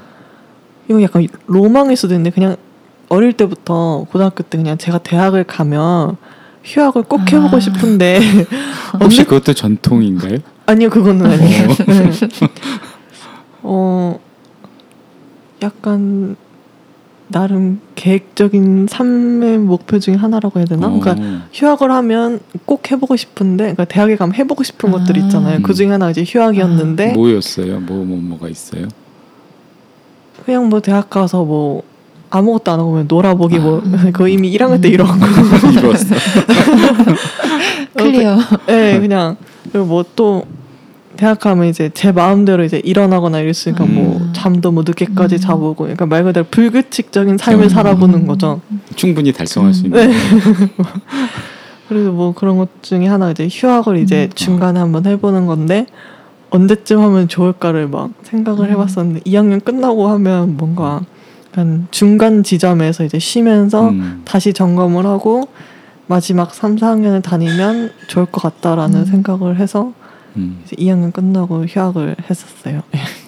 이거 약간 로망일 수도 있는데 그냥 어릴 때부터 고등학교 때 그냥 제가 대학을 가면 휴학을 꼭 아. 해보고 싶은데 혹시 그것도 전통인가요? 아니요, 그거는 아니에요. 어. 네. 어, 약간 나름 계획적인 삶의 목표 중에 하나라고 해야 되나? 어. 그러니까 휴학을 하면 꼭 해보고 싶은데, 그러니까 대학에 가면 해보고 싶은 아. 것들이 있잖아요. 음. 그 중에 하나가 이제 휴학이었는데. 아. 뭐였어요? 뭐, 뭐, 뭐가 있어요? 그냥 뭐 대학 가서 뭐 아무것도 안 하고 그냥 놀아보기. 아. 뭐 그거 이미 일 학년 때 이런 거 이뤘어. 클리어. 네, 그냥. 그리고 뭐 또 대학 가면 이제 제 마음대로 이제 일어나거나 이랬으니까 음. 뭐 잠도 뭐 늦게까지 음. 자보고, 그러니까 말 그대로 불규칙적인 삶을 음. 살아보는 거죠. 충분히 달성할 수 있는. 네. 그래서 뭐 그런 것 중에 하나 이제 휴학을 이제 음. 중간에 한번 해보는 건데, 언제쯤 하면 좋을까를 막 생각을 해봤었는데 음. 이 학년 끝나고 하면 뭔가 약간 중간 지점에서 이제 쉬면서 음. 다시 점검을 하고 마지막 삼, 사학년을 다니면 좋을 것 같다라는 음. 생각을 해서 음. 이제 이 학년 끝나고 휴학을 했었어요.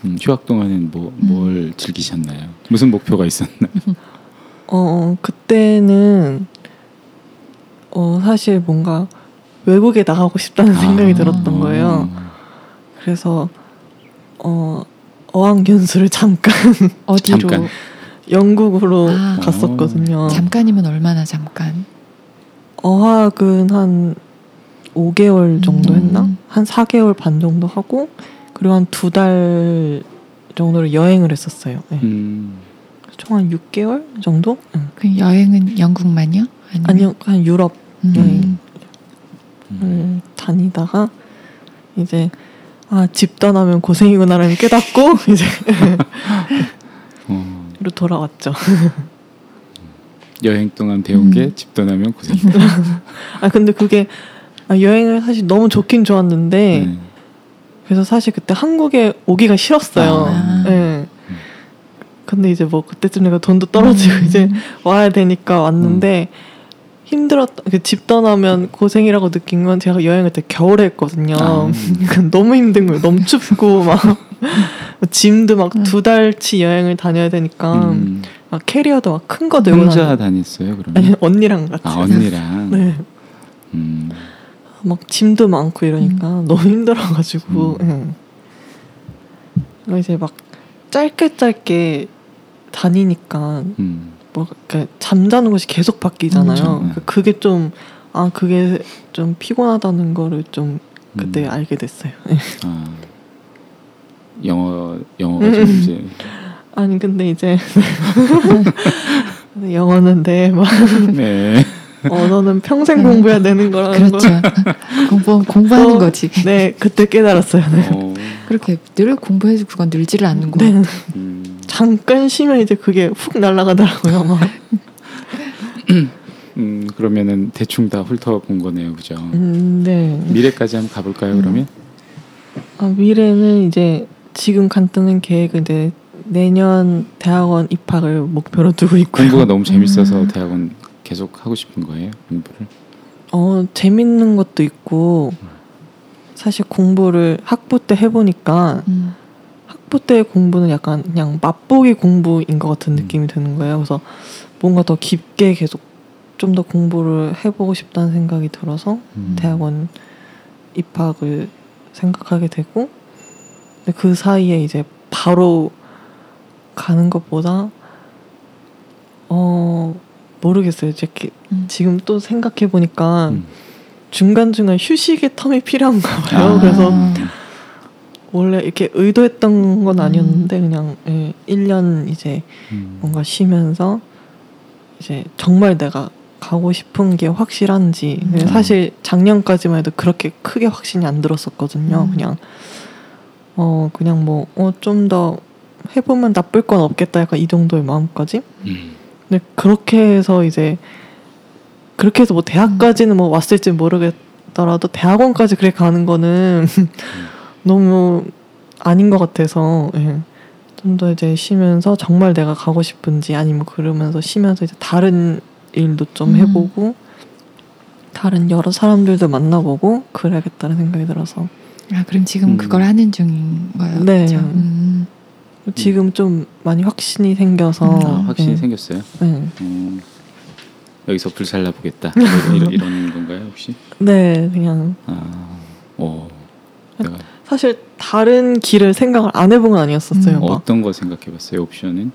음, 휴학 동안엔 뭐, 뭘 음. 즐기셨나요? 무슨 목표가 있었나요? 어, 그때는 어, 사실 뭔가 외국에 나가고 싶다는 생각이 아. 들었던 거예요. 그래서 어, 어학연수를 잠깐 어디로? 잠깐. 영국으로 아. 갔었거든요. 잠깐이면 얼마나 잠깐? 어학은 한 오 개월 정도 했나? 음. 한 사 개월 반 정도 하고, 그리고 한 두 달 정도를 여행을 했었어요. 네. 음. 총 한 육 개월 정도? 응. 그럼 여행은 영국만요? 아니면? 아니요, 한 유럽 여행을 음. 음. 다니다가 이제 아, 집 떠나면 고생이구나라는 깨닫고 이제 어. 로 돌아왔죠. 여행 동안 배운 음. 게 집 떠나면 고생이다. 아, 근데 그게 아, 여행을 사실 너무 좋긴 좋았는데 네. 그래서 사실 그때 한국에 오기가 싫었어요. 아. 네. 음. 근데 이제 뭐 그때쯤 내가 돈도 떨어지고 음. 이제 와야 되니까 왔는데 음. 힘들었다. 그 집 떠나면 고생이라고 느낀 건 제가 여행을 때 겨울에 했거든요. 아. 너무 힘든 거예요. 너무 춥고 막 짐도 막 두 달치 여행을 다녀야 되니까 음. 막 캐리어도 막 큰 거 들고 혼자 다녔어요, 그러면? 아니, 언니랑 같이. 아, 언니랑. 네. 음. 막 짐도 많고 이러니까 음. 너무 힘들어가지고. 음. 응. 이제 막 짧게 짧게 다니니까 음. 뭐 그러니까 잠자는 곳이 계속 바뀌잖아요. 음, 그러니까 그게 좀 아 그게 좀 피곤하다는 거를 좀 그때 음. 알게 됐어요. 아. 영어 영어가 좀 이제. 아니 근데 이제 영어는 내 막 네. 언어는 평생 공부해야 되는 거라는 그렇죠. 걸 공부 공부하는 어, 거지. 네, 그때 깨달았어요. 네. 어. 그렇게 늘 공부해서 그건 늘지를 않는 거. 네. 음. 잠깐 쉬면 이제 그게 훅 날아가더라고요. 음 그러면은 대충 다 훑어본 거네요, 그죠? 음, 네. 미래까지 한번 가볼까요, 음. 그러면? 아, 미래는 이제 지금 간단한 계획은 이제. 내년 대학원 입학을 목표로 두고 있고요. 공부가 너무 재밌어서 음. 대학원 계속 하고 싶은 거예요, 공부를? 어, 재밌는 것도 있고 사실 공부를 학부 때 해보니까 음. 학부 때의 공부는 약간 그냥 맛보기 공부인 것 같은 느낌이 음. 드는 거예요. 그래서 뭔가 더 깊게 계속 좀 더 공부를 해보고 싶다는 생각이 들어서 음. 대학원 입학을 생각하게 되고, 근데 그 사이에 이제 바로 가는 것보다 어 모르겠어요. 이제 음. 지금 또 생각해 보니까 음. 중간 중간 휴식의 텀이 필요한가 봐요. 아. 그래서 원래 이렇게 의도했던 건 아니었는데 음. 그냥 예, 일 년 이제 음. 뭔가 쉬면서 이제 정말 내가 가고 싶은 게 확실한지. 음. 사실 작년까지만 해도 그렇게 크게 확신이 안 들었었거든요. 음. 그냥 어 그냥 뭐 어 좀 더 해보면 나쁠 건 없겠다 약간 이 정도의 마음까지. 음. 근데 그렇게 해서 이제 그렇게 해서 뭐 대학까지는 뭐 왔을지 모르겠더라도 대학원까지 그래 가는 거는 너무 아닌 것 같아서 예. 좀 더 이제 쉬면서 정말 내가 가고 싶은지, 아니면 그러면서 쉬면서 이제 다른 일도 좀 해보고 음. 다른 여러 사람들도 만나보고 그래야겠다는 생각이 들어서. 아 그럼 지금 음. 그걸 하는 중인 거예요? 네. 그렇죠? 음. 지금 좀 많이 확신이 생겨서. 아, 확신이 네. 생겼어요? 네. 음, 여기서 불살라 보겠다 이런, 이런 건가요 혹시? 네, 그냥. 아, 오. 내가. 사실 다른 길을 생각을 안 해본 건 아니었었어요. 음. 어떤 거 생각해봤어요? 옵션은?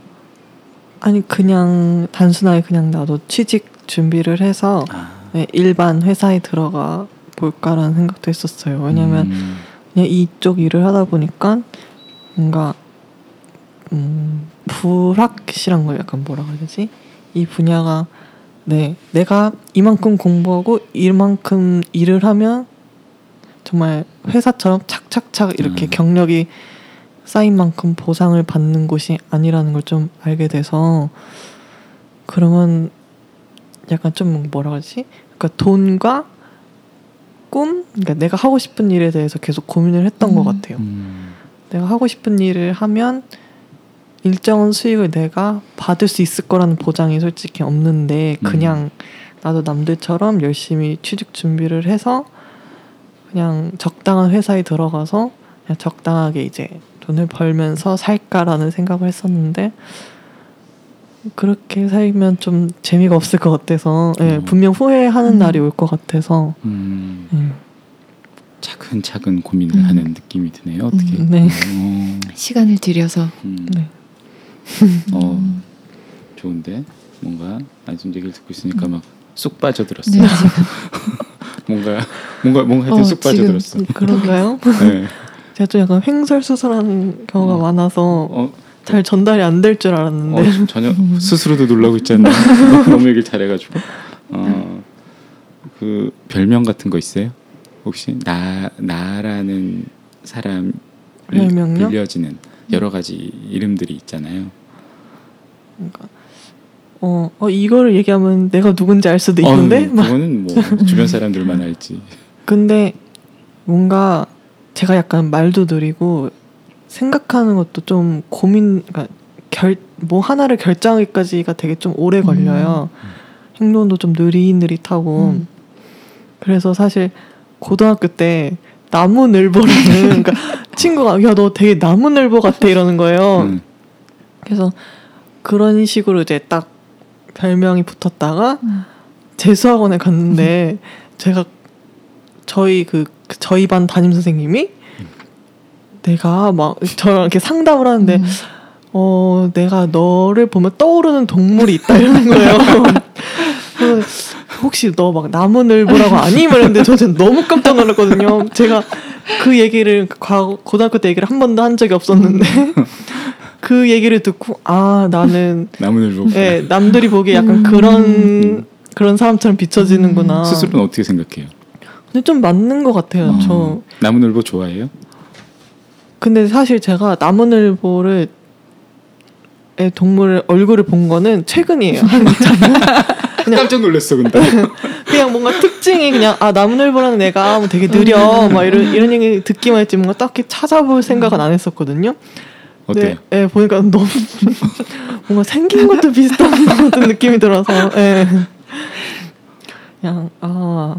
아니 그냥 단순하게 그냥 나도 취직 준비를 해서 아. 일반 회사에 들어가 볼까라는 생각도 했었어요. 왜냐면 음. 그냥 이쪽 일을 하다 보니까 뭔가 음, 불확실한 거예요. 약간 뭐라 그래야 되지? 이 분야가 네, 내가 이만큼 공부하고 이만큼 일을 하면 정말 회사처럼 착착착 이렇게 음. 경력이 쌓인 만큼 보상을 받는 곳이 아니라는 걸 좀 알게 돼서 그러면 약간 좀 뭐라 그러지? 그러니까 돈과 꿈? 그러니까 내가 하고 싶은 일에 대해서 계속 고민을 했던 음. 것 같아요. 음. 내가 하고 싶은 일을 하면 일정한 수익을 내가 받을 수 있을 거라는 보장이 솔직히 없는데 그냥 음. 나도 남들처럼 열심히 취직 준비를 해서 그냥 적당한 회사에 들어가서 그냥 적당하게 이제 돈을 벌면서 살까라는 생각을 했었는데 그렇게 살면 좀 재미가 없을 것 같아서 예, 분명 후회하는 음. 날이 올 것 같아서 음. 예. 차근차근 고민을 음. 하는 느낌이 드네요. 어떻게 음, 네. 시간을 들여서 음. 네. 어, 좋은데 뭔가 아침 얘기를 듣고 있으니까 막 쏙 빠져들었어요. 네, 뭔가 뭔가 뭔가 하여튼 어, 쑥 빠져들었어. 그런가요? 네. 제가 좀 약간 횡설수설하는 경우가 어. 많아서 어. 잘 전달이 안 될 줄 알았는데 어, 전혀 스스로도 놀라고 있지 않나. 너무 얘기를 잘해가지고 어, 그 별명 같은 거 있어요? 혹시 나 나라는 사람 별명요? 불려지는 여러 가지 이름들이 있잖아요. 그러니까 어, 어 이거를 얘기하면 내가 누군지 알 수도 있는데. 어, 그거는 뭐 주변 사람들만 알지. 근데 뭔가 제가 약간 말도 느리고 생각하는 것도 좀 고민, 그러니까 결, 뭐 하나를 결정하기까지가 되게 좀 오래 걸려요. 음. 행동도 좀 느릿느릿하고. 음. 그래서 사실 고등학교 때 나무늘보라는 그러니까 친구가 야, 너 되게 나무늘보 같아 이러는 거예요. 음. 그래서 그런 식으로 이제 딱 별명이 붙었다가 음. 재수학원에 갔는데 제가 저희 그 저희 반 담임 선생님이 내가 막 저랑 이렇게 상담을 하는데 음. 어 내가 너를 보면 떠오르는 동물이 있다 이러는 거예요. 혹시 너 막 나무늘보라고 아니? 이랬는데 저 진짜 너무 깜짝 놀랐거든요. 제가 그 얘기를 과거 고등학교 때 얘기를 한 번도 한 적이 없었는데 그 얘기를 듣고 아 나는 나무늘보. 예, 남들이 보기에 약간 음. 그런 그런 사람처럼 비춰지는구나. 음. 스스로는 어떻게 생각해요? 근데 좀 맞는 것 같아요. 어. 저 나무늘보 좋아해요? 근데 사실 제가 나무늘보를 동물의 얼굴을 본 거는 최근이에요. 그냥, 깜짝 놀랐어 근데. 그냥 뭔가 특징이 그냥 아 나무늘보라는 애가 뭐 되게 느려 막 이런 이런 얘기 듣기만 했지 뭔가 딱히 찾아볼 생각은 안 했었거든요. 어때요? 네, 네, 보니까 너무 뭔가 생긴 것도 비슷한 것 같은 느낌이 들어서 네. 그냥 아.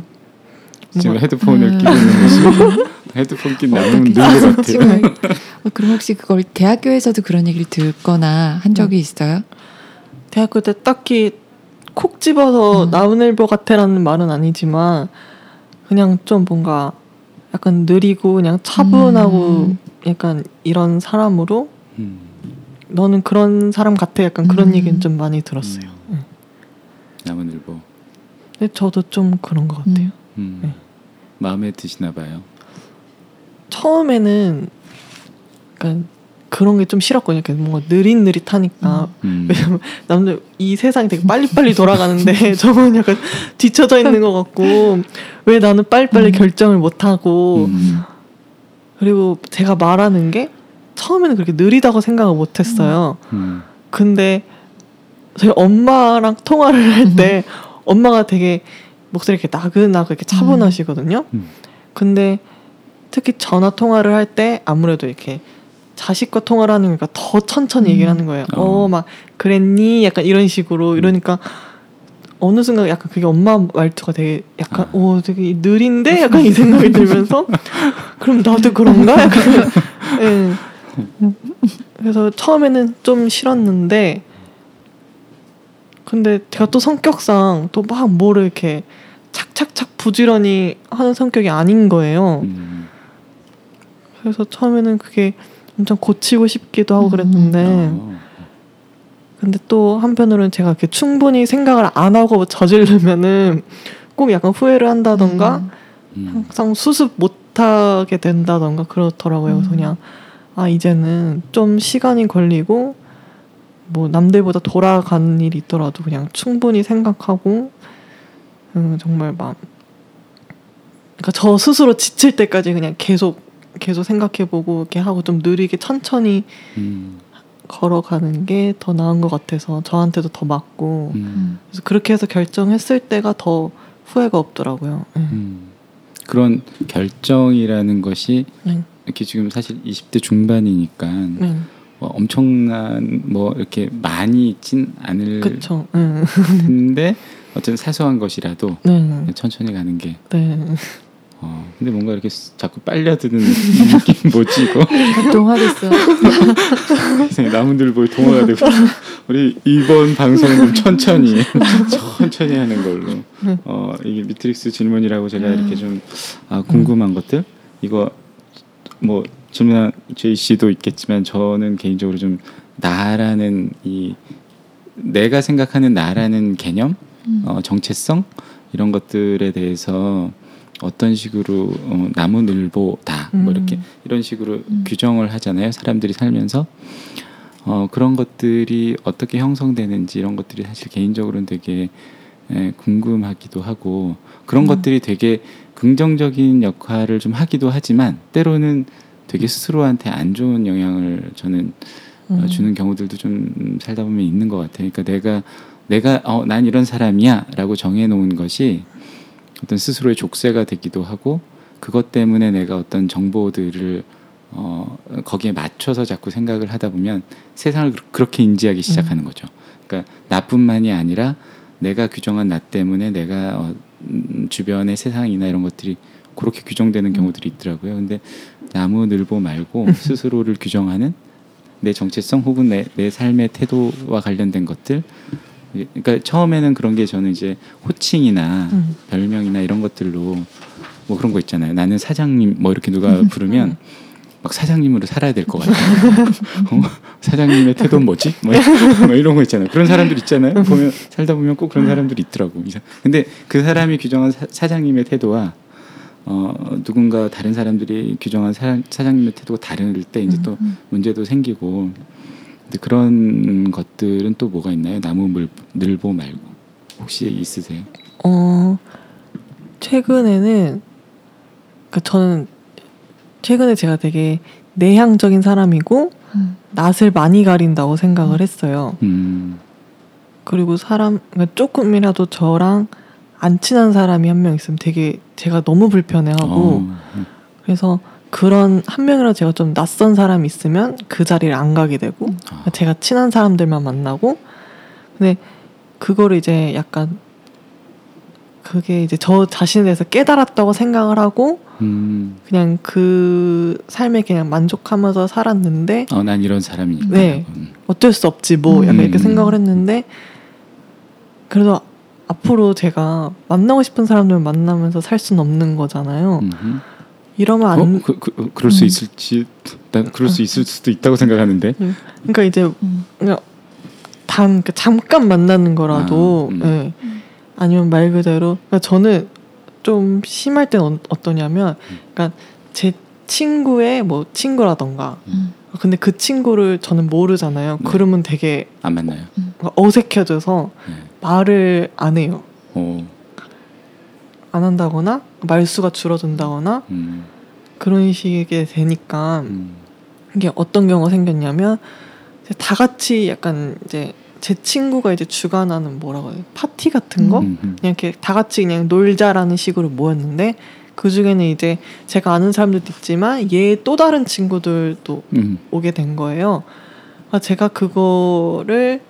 지금 헤드폰을 음. 끼고 있는 것이 헤드폰 끼는 나무는 늘 것 같아요. 그럼 혹시 그걸 대학교에서도 그런 얘기를 듣거나 한 적이 음. 있어요? 대학교 때 딱히 콕 집어서 음. 나무늘보 같애라는 말은 아니지만 그냥 좀 뭔가 약간 느리고 그냥 차분하고 음. 약간 이런 사람으로 음. 너는 그런 사람 같아 약간 그런 음. 얘기는 좀 많이 들었어요. 음. 음. 나무늘보. 근데 저도 좀 그런 것 같아요. 음. 음, 네. 마음에 드시나 봐요. 처음에는 그러니까 그런 게 좀 싫었거든요. 뭔가 느릿느릿하니까 음. 왜냐면 남들 이 세상이 되게 빨리빨리 돌아가는데 저는 약간 뒤쳐져 있는 것 같고 왜 나는 빨리빨리 음. 결정을 못하고 음. 그리고 제가 말하는 게 처음에는 그렇게 느리다고 생각을 못했어요. 음. 근데 저희 엄마랑 통화를 할 때 음. 엄마가 되게 목소리 이렇게 나긋나긋 이렇게 차분하시거든요. 음. 근데 특히 전화 통화를 할 때 아무래도 이렇게 자식과 통화를 하는 거니까 더 천천히 음. 얘기를 하는 거예요. 어, 막 그랬니? 약간 이런 식으로 이러니까 어느 순간 약간 그게 엄마 말투가 되게 약간 아. 오 되게 느린데 약간 이 생각이 들면서 그럼 나도 그런가? 약간 네. 그래서 처음에는 좀 싫었는데 근데 제가 또 성격상 또 막 뭐를 이렇게 착착착 부지런히 하는 성격이 아닌 거예요. 음. 그래서 처음에는 그게 엄청 고치고 싶기도 하고 그랬는데 음. 근데 또 한편으로는 제가 이렇게 충분히 생각을 안 하고 저지르면은 꼭 약간 후회를 한다던가 음. 음. 항상 수습 못하게 된다던가 그렇더라고요. 음. 그냥 아 이제는 좀 시간이 걸리고 뭐 남들보다 돌아가는 일이 있더라도 그냥 충분히 생각하고 음, 정말 막 그러니까 저 스스로 지칠 때까지 그냥 계속 계속 생각해보고 이렇게 하고 좀 느리게 천천히 음. 걸어가는 게 더 나은 것 같아서 저한테도 더 맞고 음. 그래서 그렇게 해서 결정했을 때가 더 후회가 없더라고요. 네. 음. 그런 결정이라는 것이 네. 이렇게 지금 사실 이십 대 중반이니까 네. 뭐 엄청난 뭐 이렇게 많이 있진 않을 그쵸. 텐데 어쨌든 사소한 것이라도 네. 천천히 가는 게. 네. 어, 근데 뭔가 이렇게 자꾸 빨려드는 느낌 뭐지 이거? 동화됐어. 나무늘보의 동화가 되고 우리 이번 방송은 천천히 천천히 하는 걸로. 어, 이게 미트릭스 질문이라고 제가 이렇게 좀 아, 궁금한 음. 것들 이거 뭐 질문한 제이 씨도 있겠지만 저는 개인적으로 좀 나라는 이 내가 생각하는 나라는 개념, 음. 어, 정체성 이런 것들에 대해서. 어떤 식으로 어, 나무늘보다 음. 뭐 이렇게 이런 식으로 음. 규정을 하잖아요. 사람들이 살면서 어, 그런 것들이 어떻게 형성되는지 이런 것들이 사실 개인적으로는 되게 에, 궁금하기도 하고 그런 음. 것들이 되게 긍정적인 역할을 좀 하기도 하지만 때로는 되게 스스로한테 안 좋은 영향을 저는 음. 어, 주는 경우들도 좀 살다 보면 있는 것 같아요. 그러니까 내가 내가 어, 난 이런 사람이야라고 정해놓은 것이 어떤 스스로의 족쇄가 되기도 하고 그것 때문에 내가 어떤 정보들을 어, 거기에 맞춰서 자꾸 생각을 하다 보면 세상을 그렇게 인지하기 시작하는 음. 거죠. 그러니까 나뿐만이 아니라 내가 규정한 나 때문에 내가 어, 주변의 세상이나 이런 것들이 그렇게 규정되는 경우들이 있더라고요. 근데 나무늘보 말고 스스로를 규정하는 내 정체성 혹은 내, 내 삶의 태도와 관련된 것들 그러니까 처음에는 그런 게 저는 이제 호칭이나 음. 별명이나 이런 것들로 뭐 그런 거 있잖아요. 나는 사장님 뭐 이렇게 누가 부르면 막 사장님으로 살아야 될 것 같아요. 어? 사장님의 태도는 뭐지? 뭐 이런 거 있잖아요. 그런 사람들 있잖아요. 보면 살다 보면 꼭 그런 사람들이 있더라고. 근데 그 사람이 규정한 사, 사장님의 태도와 어, 누군가 다른 사람들이 규정한 사, 사장님의 태도가 다를 때 이제 또 문제도 생기고. 근데 그런 것들은 또 뭐가 있나요? 나무늘보 말고 혹시 있으세요? 어 최근에는 그러니까 저는 최근에 제가 되게 내향적인 사람이고 음. 낯을 많이 가린다고 생각을 했어요. 음. 그리고 사람 그러니까 조금이라도 저랑 안 친한 사람이 한 명 있으면 되게 제가 너무 불편해하고 어. 그래서 그런 한 명이라도 제가 좀 낯선 사람이 있으면 그 자리를 안 가게 되고 아. 제가 친한 사람들만 만나고 근데 그거를 이제 약간 그게 이제 저 자신에 대해서 깨달았다고 생각을 하고 음. 그냥 그 삶에 그냥 만족하면서 살았는데 어, 난 이런 사람이니까 네, 어쩔 수 없지 뭐 약간 음. 이렇게 생각을 했는데 그래서 앞으로 제가 만나고 싶은 사람들 만나면서 살 수는 없는 거잖아요. 음흠. 이러면 안 어? 그, 그, 그럴 수 음. 있을지 난 그럴 수 있을 수도 있다고 생각하는데 그러니까 이제 그냥 단 그러니까 잠깐 만나는 거라도 아, 음. 네. 아니면 말 그대로 그러니까 저는 좀 심할 땐 어, 어떠냐면 그러니까 제 친구의 뭐 친구라던가 음. 근데 그 친구를 저는 모르잖아요. 네. 그러면 되게 안 만나요. 어색해져서 네. 말을 안 해요. 오. 안 한다거나 말수가 줄어든다거나 음. 그런 식이 되니까 음. 이게 어떤 경우가 생겼냐면 다 같이 약간 이제 제 친구가 이제 주관하는 뭐라고 해요? 파티 같은 거 음. 그냥 이렇게 다 같이 그냥 놀자라는 식으로 모였는데 그 중에는 이제 제가 아는 사람들도 있지만 얘 또 다른 친구들도 음. 오게 된 거예요. 제가 그거를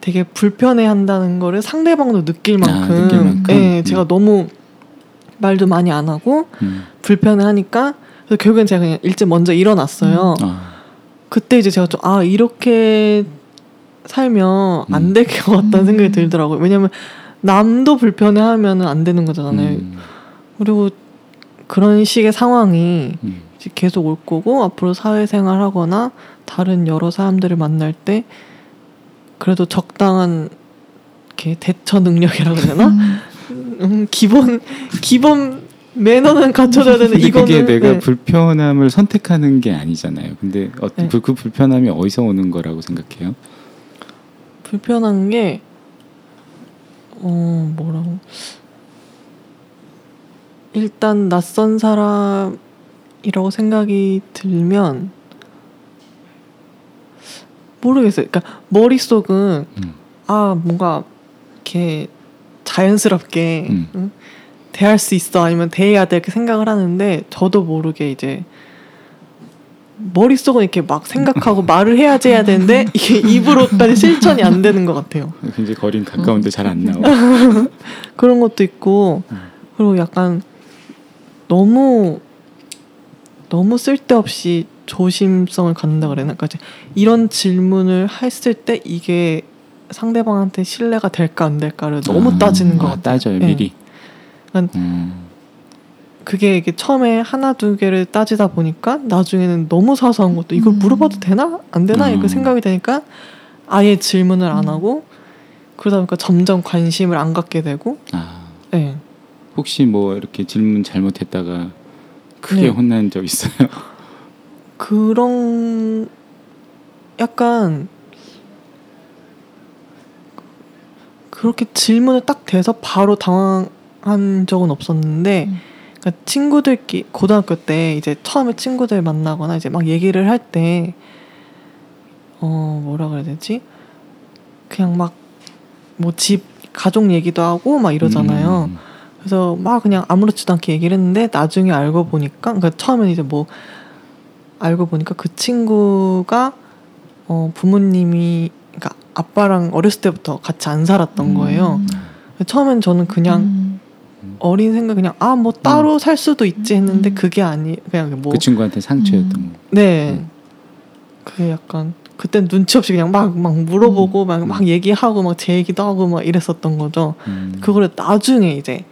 되게 불편해한다는 거를 상대방도 느낄 만큼, 아, 느낄 만큼? 예, 음. 제가 너무 말도 많이 안 하고 음. 불편해하니까 그래서 결국엔 제가 그냥 일찍 먼저 일어났어요. 음. 아. 그때 이제 제가 좀 아 이렇게 살면 안 될 것 같다는 음. 생각이 들더라고요. 왜냐면 남도 불편해하면 안 되는 거잖아요. 음. 그리고 그런 식의 상황이 음. 계속 올 거고, 앞으로 사회생활하거나 다른 여러 사람들을 만날 때 그래도 적당한 이렇게 대처 능력이라고 해야 되나? 음. 음, 기본 기본 매너는 갖춰줘야 되는 이거는. 그게 내가 네. 불편함을 선택하는 게 아니잖아요. 근데 어떤 네. 그 불편함이 어디서 오는 거라고 생각해요? 불편한 게 어 뭐라고? 일단 낯선 사람이라고 생각이 들면 모르겠어요. 그러니까 머릿속은 음. 아 뭔가 이렇게 자연스럽게 음. 응? 대할 수 있어 아니면 대해야 돼 이렇게 생각을 하는데 저도 모르게 이제 머릿속은 이렇게 막 생각하고 말을 해야지 해야 되는데 이게 입으로까지 실천이 안 되는 것 같아요. 굉장히 거리는 가까운데 잘 안 나와. 그런 것도 있고 그리고 약간 너무 너무 쓸데없이 조심성을 갖는다 그래야 하나? 그러니까 이런 질문을 했을 때 이게 상대방한테 신뢰가 될까 안 될까를 너무 아, 따지는 것 아, 같아요. 따져요 미리. 네. 그러니까 음. 그게 이게 처음에 하나 두 개를 따지다 보니까 나중에는 너무 사소한 것도 이걸 음. 물어봐도 되나 안 되나 음. 이렇게 생각이 되니까 아예 질문을 안 하고 그러다 보니까 점점 관심을 안 갖게 되고. 아. 네. 혹시 뭐 이렇게 질문 잘못했다가 크게 네. 혼난 적 있어요? 그런 약간 그렇게 질문을 딱 돼서 바로 당황한 적은 없었는데 음. 그러니까 친구들끼리 고등학교 때 이제 처음에 친구들 만나거나 이제 막 얘기를 할 때 어 뭐라 그래야 되지? 그냥 막 뭐 집 가족 얘기도 하고 막 이러잖아요. 음. 그래서 막 그냥 아무렇지도 않게 얘기를 했는데 나중에 알고 보니까 그러니까 처음엔 이제 뭐 알고 보니까 그 친구가 어 부모님이 그러니까 아빠랑 어렸을 때부터 같이 안 살았던 음. 거예요. 처음엔 저는 그냥 음. 어린 생각 그냥 아 뭐 따로 음. 살 수도 있지 했는데 그게 아니 그냥 뭐 그 친구한테 상처였던 음. 거. 네. 음. 그게 약간 그때 눈치 없이 그냥 막 막 물어보고 막 막 음. 얘기하고 막 제 얘기도 하고 막 이랬었던 거죠. 음. 그거를 나중에 이제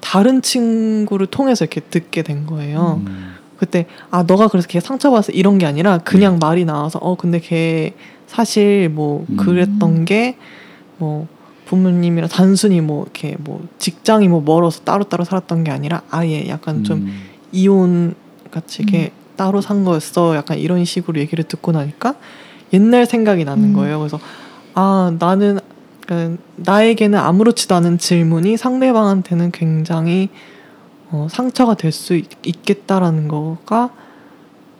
다른 친구를 통해서 이렇게 듣게 된 거예요. 음. 그때 아 너가 그래서 걔 상처받았어 이런 게 아니라 그냥 음. 말이 나와서 어 근데 걔 사실 뭐 그랬던 음. 게 뭐 부모님이랑 단순히 뭐 이렇게 뭐 직장이 뭐 멀어서 따로따로 살았던 게 아니라 아예 약간 음. 좀 이혼 같이 걔 음. 따로 산 거였어 약간 이런 식으로 얘기를 듣고 나니까 옛날 생각이 나는 음. 거예요. 그래서 아 나는 나에게는 아무렇지도 않은 질문이 상대방한테는 굉장히 어, 상처가 될 수 있겠다라는 거가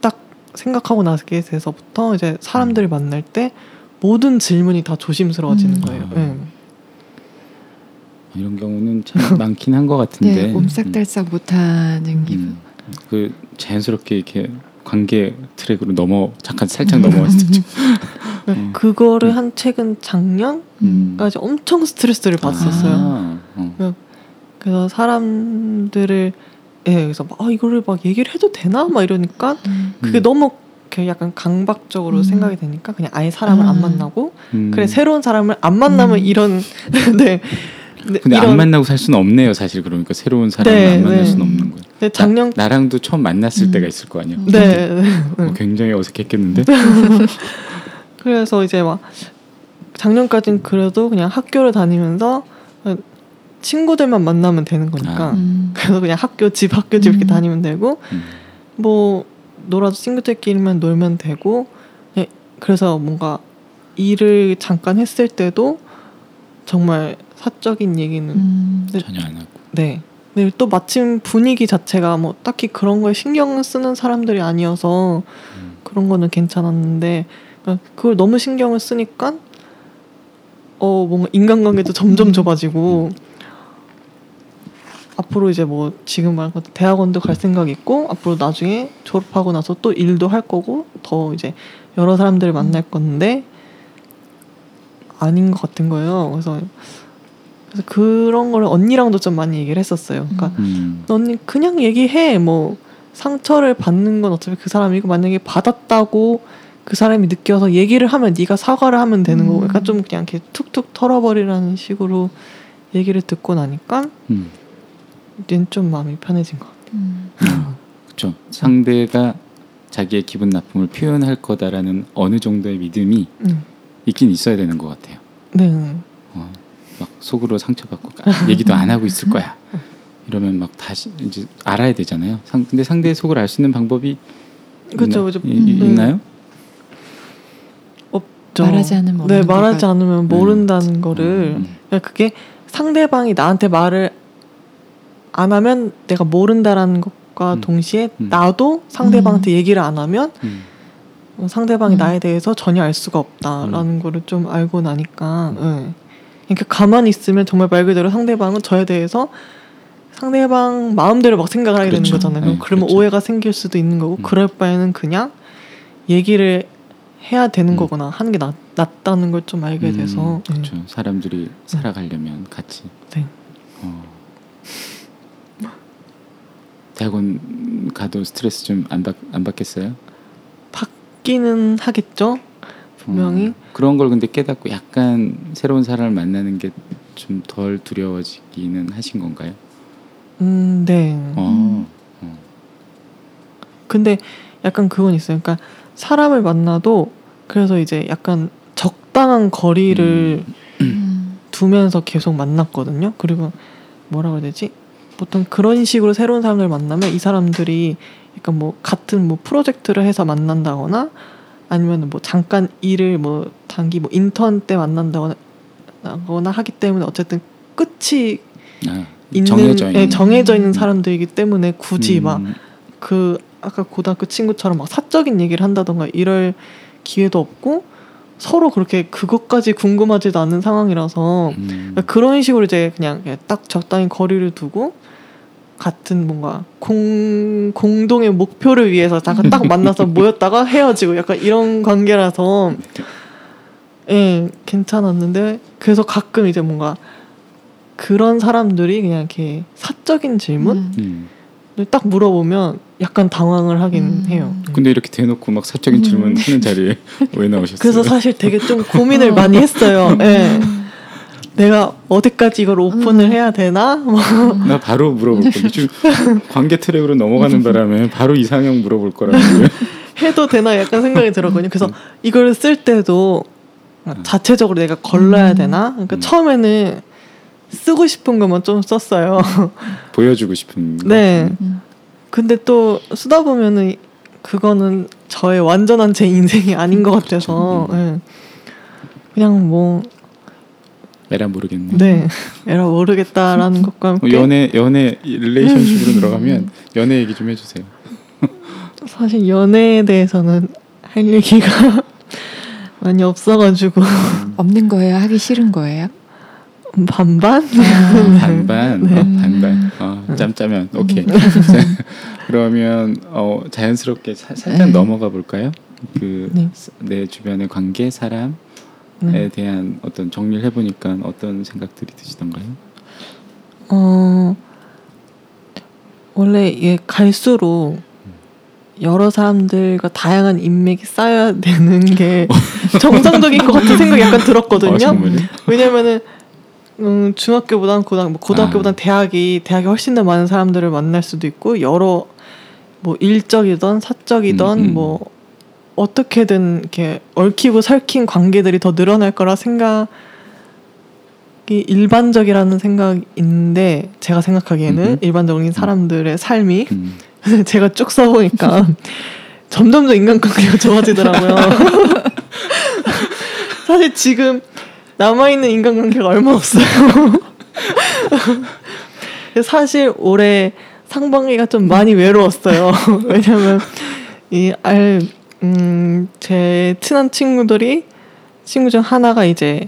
딱 생각하고 나게 돼서부터 이제 사람들을 만날 때 모든 질문이 다 조심스러워지는 음. 거예요. 아, 네. 이런 경우는 참 많긴 한 것 같은데 네, 옴싹달싹 못하는 기분. 음, 그 자연스럽게 이렇게 관계 트랙으로 넘어 잠깐 살짝 넘어왔을 때 어. 그거를 한 최근 작년까지 음. 엄청 스트레스를 받았었어요. 아, 어. 그래서 사람들을 예, 그래서 막, 아, 이거를 막 얘기를 해도 되나 막 이러니까 음. 그게 너무 약간 강박적으로 음. 생각이 되니까 그냥 아예 사람을 음. 안 만나고 음. 그래 새로운 사람을 안 만나면 음. 이런 네. 네, 근데 이런... 안 만나고 살 수는 없네요. 사실 그러니까 새로운 사람을 네, 안 만날 네. 수는 없는 거예요. 네, 작년... 나, 나랑도 처음 만났을 음. 때가 있을 거 아니야. 네, 네. 어, 굉장히 어색했겠는데. 그래서 이제 막 작년까지는 그래도 그냥 학교를 다니면서 친구들만 만나면 되는 거니까 아. 음. 그래서 그냥 학교 집 학교 집 음. 이렇게 다니면 되고 음. 뭐 놀아도 친구들끼리만 놀면 되고 예, 그래서 뭔가 일을 잠깐 했을 때도 정말 사적인 얘기는 음, 근데, 전혀 안 하고. 네. 근데 또 마침 분위기 자체가 뭐 딱히 그런 거에 신경 쓰는 사람들이 아니어서 음. 그런 거는 괜찮았는데 그걸 너무 신경을 쓰니까 어 뭔가 인간관계도 점점 좁아지고 음. 앞으로 이제 뭐 지금 말한 것처럼 대학원도 갈 생각이 있고 앞으로 나중에 졸업하고 나서 또 일도 할 거고 더 이제 여러 사람들을 만날 건데 아닌 것 같은 거예요. 그래서 그래서 그런 걸 언니랑도 좀 많이 얘기를 했었어요. 그러니까 음. 언니 그냥 얘기해. 뭐 상처를 받는 건 어차피 그 사람이고 만약에 받았다고 그 사람이 느껴서 얘기를 하면 네가 사과를 하면 되는 음. 거고 약간 좀 그냥 이렇게 툭툭 털어버리라는 식으로 얘기를 듣고 나니까 음. 이제는 좀 마음이 편해진 것 같아요. 음. 그렇죠. 상대가 자기의 기분 나쁨을 표현할 거다라는 어느 정도의 믿음이 음. 있긴 있어야 되는 것 같아요. 네. 어, 막 속으로 상처받고 얘기도 안 하고 있을 거야. 이러면 막 다시 이제 알아야 되잖아요. 상, 근데 상대의 속을 알 수 있는 방법이 그렇죠, 그렇죠. 음. 있나요? 없죠. 말하지 않으면 네, 말하지 않으면 모른다는 음. 거를 음. 그러니까 그게 상대방이 나한테 말을 안 하면 내가 모른다라는 것과 음. 동시에 음. 나도 상대방한테 음. 얘기를 안 하면 음. 상대방이 음. 나에 대해서 전혀 알 수가 없다라는 음. 거를 좀 알고 나니까 음. 네. 그러니까 가만히 있으면 정말 말 그대로 상대방은 저에 대해서 상대방 마음대로 막 생각을 하게 그렇죠. 되는 거잖아요. 네, 그러면 그렇죠. 오해가 생길 수도 있는 거고 음. 그럴 바에는 그냥 얘기를 해야 되는 음. 거구나 하는 게 낫, 낫다는 걸 좀 알게 음, 돼서 그렇죠. 음. 사람들이 살아가려면 같이 네. 어, 대학원 가도 스트레스 좀 안 받, 안 받겠어요? 받기는 하겠죠 분명히. 어, 그런 걸 근데 깨닫고 약간 새로운 사람을 만나는 게 좀 덜 두려워지기는 하신 건가요? 음, 네. 어, 어. 근데 약간 그건 있어요. 그러니까 사람을 만나도 그래서 이제 약간 적당한 거리를 음. 두면서 계속 만났거든요. 그리고 뭐라고 해야 되지? 보통 그런 식으로 새로운 사람들 만나면 이 사람들이 약간 뭐 같은 뭐 프로젝트를 해서 만난다거나 아니면 뭐 잠깐 일을 뭐 단기 뭐 인턴 때 만난다거나 하기 때문에 어쨌든 끝이 아, 있는, 정해져 있는 네, 정해져 있는 사람들이기 때문에 굳이 음. 막 그 아까 고등학교 친구처럼 막 사적인 얘기를 한다던가 이럴 기회도 없고 서로 그렇게 그것까지 궁금하지도 않은 상황이라서 음. 그러니까 그런 식으로 이제 그냥 딱 적당히 거리를 두고 같은 뭔가 공, 공동의 목표를 위해서 잠깐 딱 만나서 모였다가 헤어지고 약간 이런 관계라서 예, 괜찮았는데 그래서 가끔 이제 뭔가 그런 사람들이 그냥 이렇게 사적인 질문? 음. 딱 물어보면 약간 당황을 하긴 음. 해요. 근데 이렇게 대놓고 막 사적인 질문 음. 하는 자리에 왜 나오셨어요? 그래서 사실 되게 좀 고민을 어. 많이 했어요. 네. 내가 어디까지 이걸 오픈을 음. 해야 되나? 뭐. 나 바로 물어볼 거야. 지금 관계 트랙으로 넘어가는 바람에 바로 이상형 물어볼 거라는데 해도 되나 약간 생각이 들었거든요. 그래서 음. 이걸 쓸 때도 자체적으로 내가 걸러야 되나? 그러니까 음. 처음에는 쓰고 싶은 것만 좀 썼어요. 보여주고 싶은 거. 네. 음. 근데 또 쓰다 보면은 그거는 저의 완전한 제 인생이 아닌 것 같아서 그렇죠. 네. 그냥 뭐 에라 모르겠네. 네, 에라 모르겠다라는 것과 함께 연애 연애 릴레이션십으로 들어가면 연애 얘기 좀 해주세요. 사실 연애에 대해서는 할 얘기가 많이 없어가지고 없는 거예요? 하기 싫은 거예요? 반반? 아, 반반, 네. 어, 반반. 어, 짬짜면 오케이. 그러면 어, 자연스럽게 사, 살짝 에이. 넘어가 볼까요? 그 내 네. 주변의 관계, 사람에 네. 대한 어떤 정리를 해보니까 어떤 생각들이 드시던가요? 어 원래 이게 갈수록 여러 사람들과 다양한 인맥이 쌓여야 되는 게 정상적인 것 같은 생각이 약간 들었거든요. 어, 왜냐면은 음, 중학교보다는 고등, 고등학교보다는 아. 대학이 대학이 훨씬 더 많은 사람들을 만날 수도 있고 여러 뭐 일적이든 사적이든 음, 음. 뭐 어떻게든 이렇게 얽히고 설킨 관계들이 더 늘어날 거라 생각이 일반적이라는 생각인데 제가 생각하기에는 음, 음. 일반적인 사람들의 삶이 음. 제가 쭉 써보니까 점점 더 인간관계가 좋아지더라고요. 사실 지금 남아있는 인간관계가 얼마 없어요. 사실 올해 상반기가 좀 많이 외로웠어요. 왜냐면 이 알, 음, 제 친한 친구들이 친구 중 하나가 이제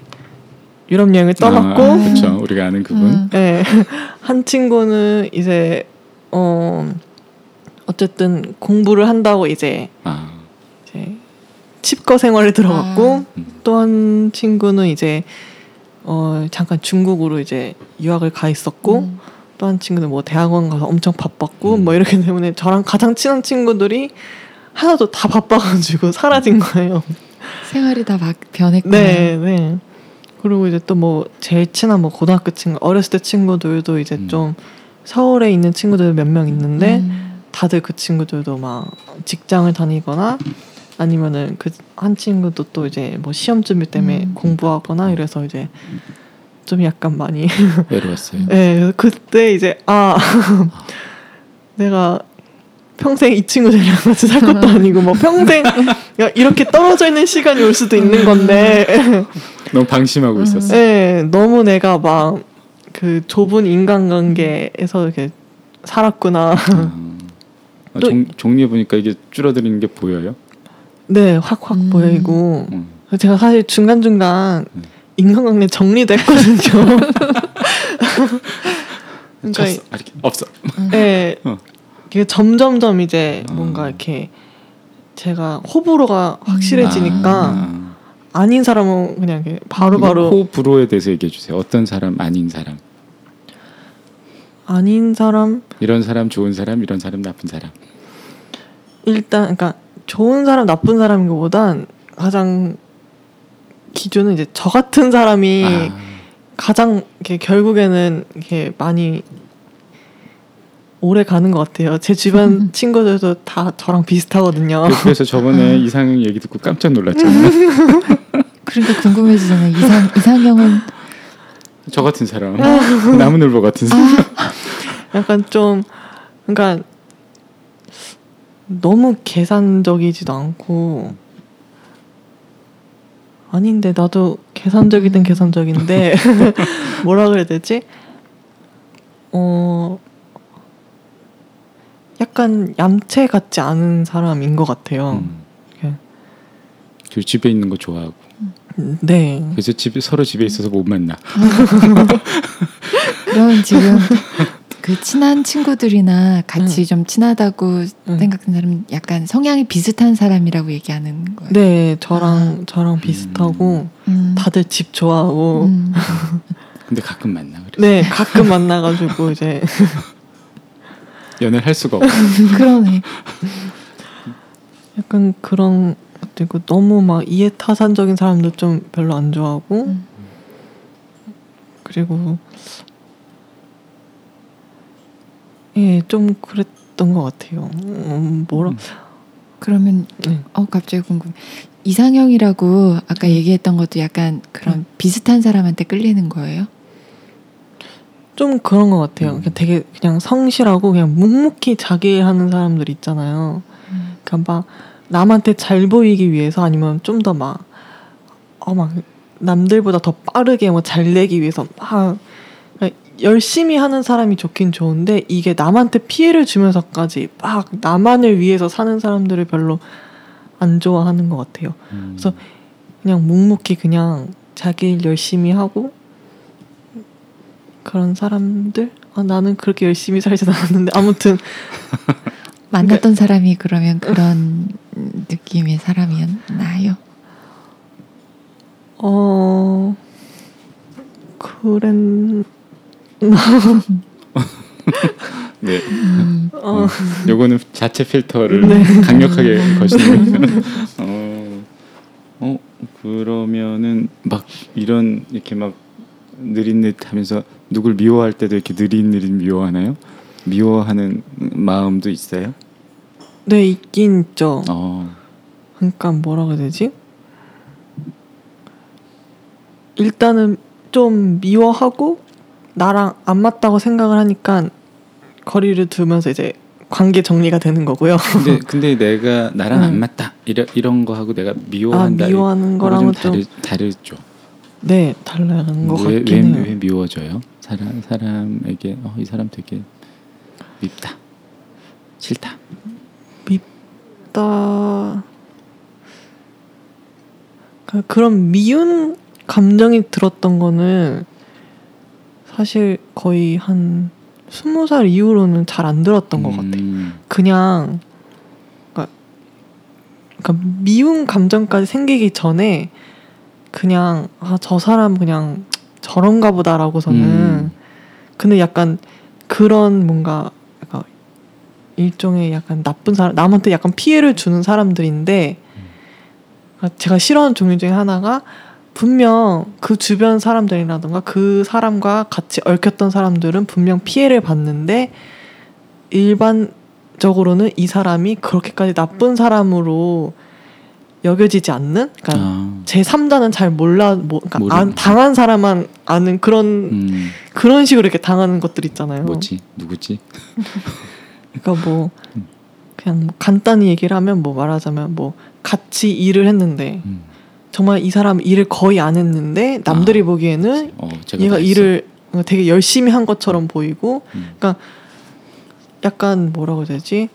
유럽 여행을 떠났고, 아, 그렇죠. 우리가 아는 그분. 네, 한 친구는 이제 어 어쨌든 공부를 한다고 이제. 아. 이제 칩거 생활에 들어갔고 아. 또 한 친구는 이제 어 잠깐 중국으로 이제 유학을 가 있었고 음. 또 한 친구는 뭐 대학원 가서 엄청 바빴고 음. 뭐 이렇게 때문에 저랑 가장 친한 친구들이 하나도 다 바빠가지고 사라진 거예요. 생활이 다 막 변했구나. 네, 네. 그리고 이제 또 뭐 제일 친한 뭐 고등학교 친구, 어렸을 때 친구들도 이제 음. 좀 서울에 있는 친구들 몇 명 있는데 음. 다들 그 친구들도 막 직장을 다니거나 아니면은 그 한 친구도 또 이제 뭐 시험 준비 때문에 음. 공부하거나 이래서 이제 좀 약간 많이 외로웠어요. 네, 그때 이제 아 내가 평생 이 친구들이랑 같이 살 것도 아니고 뭐 평생 이렇게 떨어져 있는 시간이 올 수도 있는 건데 너무 방심하고 있었어. 네, 너무 내가 막 그 좁은 인간관계에서 이렇게 살았구나. 음. 아, 또, 종, 종류에 보니까 이게 줄어드는 게 보여요? 네, 확확 음. 보이고 음. 제가 사실 중간 중간 음. 인간관계 정리됐거든요. 그러니까 쳤어. 아, 없어. 네. 어. 이게 점점점 이제 어. 뭔가 이렇게 제가 호불호가 확실해지니까 음. 아. 아닌 사람은 그냥 바로바로. 호불호에 대해서 얘기해 주세요. 어떤 사람, 아닌 사람. 아닌 사람. 이런 사람 좋은 사람, 이런 사람 나쁜 사람. 일단 그러니까 좋은 사람, 나쁜 사람인 것보단 가장 기준은 이제 저 같은 사람이 아. 가장 이렇게 결국에는 이렇게 많이 오래 가는 것 같아요. 제 주변 친구들도 다 저랑 비슷하거든요. 그래서 저번에 음. 이상형 얘기 듣고 깜짝 놀랐잖아요. 그러니까 궁금해지잖아요. 이상, 이상형은 저 같은 사람, 나무늘보 같은 사람. 약간 좀 그러니까 너무 계산적이지도 않고 아닌데 나도 계산적이든 계산적인데 뭐라 그래야 되지? 어 약간 얌체 같지 않은 사람인 것 같아요. 음. 그 집에 있는 거 좋아하고. 음. 네. 그래서 집에 서로 집에 있어서 못 만나. 그럼 지금 그 친한 친구들이나 같이 음. 좀 친하다고 음. 생각하는 사람 약간 성향이 비슷한 사람이라고 얘기하는 거예요. 네, 저랑 아. 저랑 비슷하고 음. 다들 집 좋아하고. 음. 근데 가끔 만나 그래서. 네, 가끔 만나가지고 이제 연애를 할 수가 없어. 그러네. 약간 그런 그리고 너무 막 이해타산적인 사람도 좀 별로 안 좋아하고 음. 그리고. 예, 좀 그랬던 것 같아요. 음, 뭐라? 음. 그러면 네. 어 갑자기 궁금해. 이상형이라고 아까 얘기했던 것도 약간 그런 음. 비슷한 사람한테 끌리는 거예요? 좀 그런 것 같아요. 음. 되게 그냥 성실하고 그냥 묵묵히 자기 하는 사람들 있잖아요. 음. 그러니까 막 남한테 잘 보이기 위해서 아니면 좀 더 막 어 막 남들보다 더 빠르게 뭐 잘 내기 위해서 막. 열심히 하는 사람이 좋긴 좋은데 이게 남한테 피해를 주면서까지 막 나만을 위해서 사는 사람들을 별로 안 좋아하는 것 같아요. 음. 그래서 그냥 묵묵히 그냥 자기 일 열심히 하고 그런 사람들? 아, 나는 그렇게 열심히 살진 않았는데 아무튼 만났던 사람이 그러면 그런 느낌의 사람이었나요? 어... 그랬... 네. 음. 어. 요거는 자체 필터를 네. 강력하게 거시는. 어, 어 그러면은 막 이런 이렇게 막 느릿느릿하면서 누굴 미워할 때도 이렇게 느릿느릿 미워하나요? 미워하는 마음도 있어요? 네, 있긴 있죠. 어. 그러니까 뭐라고 해야 되지? 일단은 좀 미워하고. 나랑 안 맞다고 생각을 하니까 거리를 두면서 이제 관계 정리가 되는 거고요. 근데 근데 내가 나랑 음. 안 맞다 이런 이런 거 하고 내가 미워한다. 아, 미워하는 거랑은 좀 다르, 다르죠. 네, 달라는 거 같긴 왜, 해요. 왜, 왜 미워져요? 사람 사람에게 어, 이 사람 되게 밉다, 싫다. 밉다. 그런 미운 감정이 들었던 거는. 사실 거의 한 스무 살 이후로는 잘 안 들었던 것 같아. 음. 그냥 그러니까, 그러니까 미운 감정까지 생기기 전에 그냥 아, 저 사람 그냥 저런가 보다라고서는 음. 근데 약간 그런 뭔가 약간 일종의 약간 나쁜 사람, 남한테 약간 피해를 주는 사람들인데, 제가 싫어하는 종류 중에 하나가 분명 그 주변 사람들이라던가 그 사람과 같이 얽혔던 사람들은 분명 피해를 받는데 일반적으로는 이 사람이 그렇게까지 나쁜 사람으로 여겨지지 않는, 그러니까 아. 제삼자는 잘 몰라, 뭐, 그러니까 안, 당한 사람만 아는 그런 음. 그런 식으로 이렇게 당하는 것들 있잖아요. 뭐지? 누구지? 그러니까 뭐 그냥 뭐 간단히 얘기를 하면 뭐 말하자면 뭐 같이 일을 했는데 음. 정말 이 사람 일을 거의 안 했는데 남들이 아. 보기에는 어, 얘가 일을 되게 열심히 한 것처럼 보이고, 음. 그러니까 약간 뭐라고 해야 되지?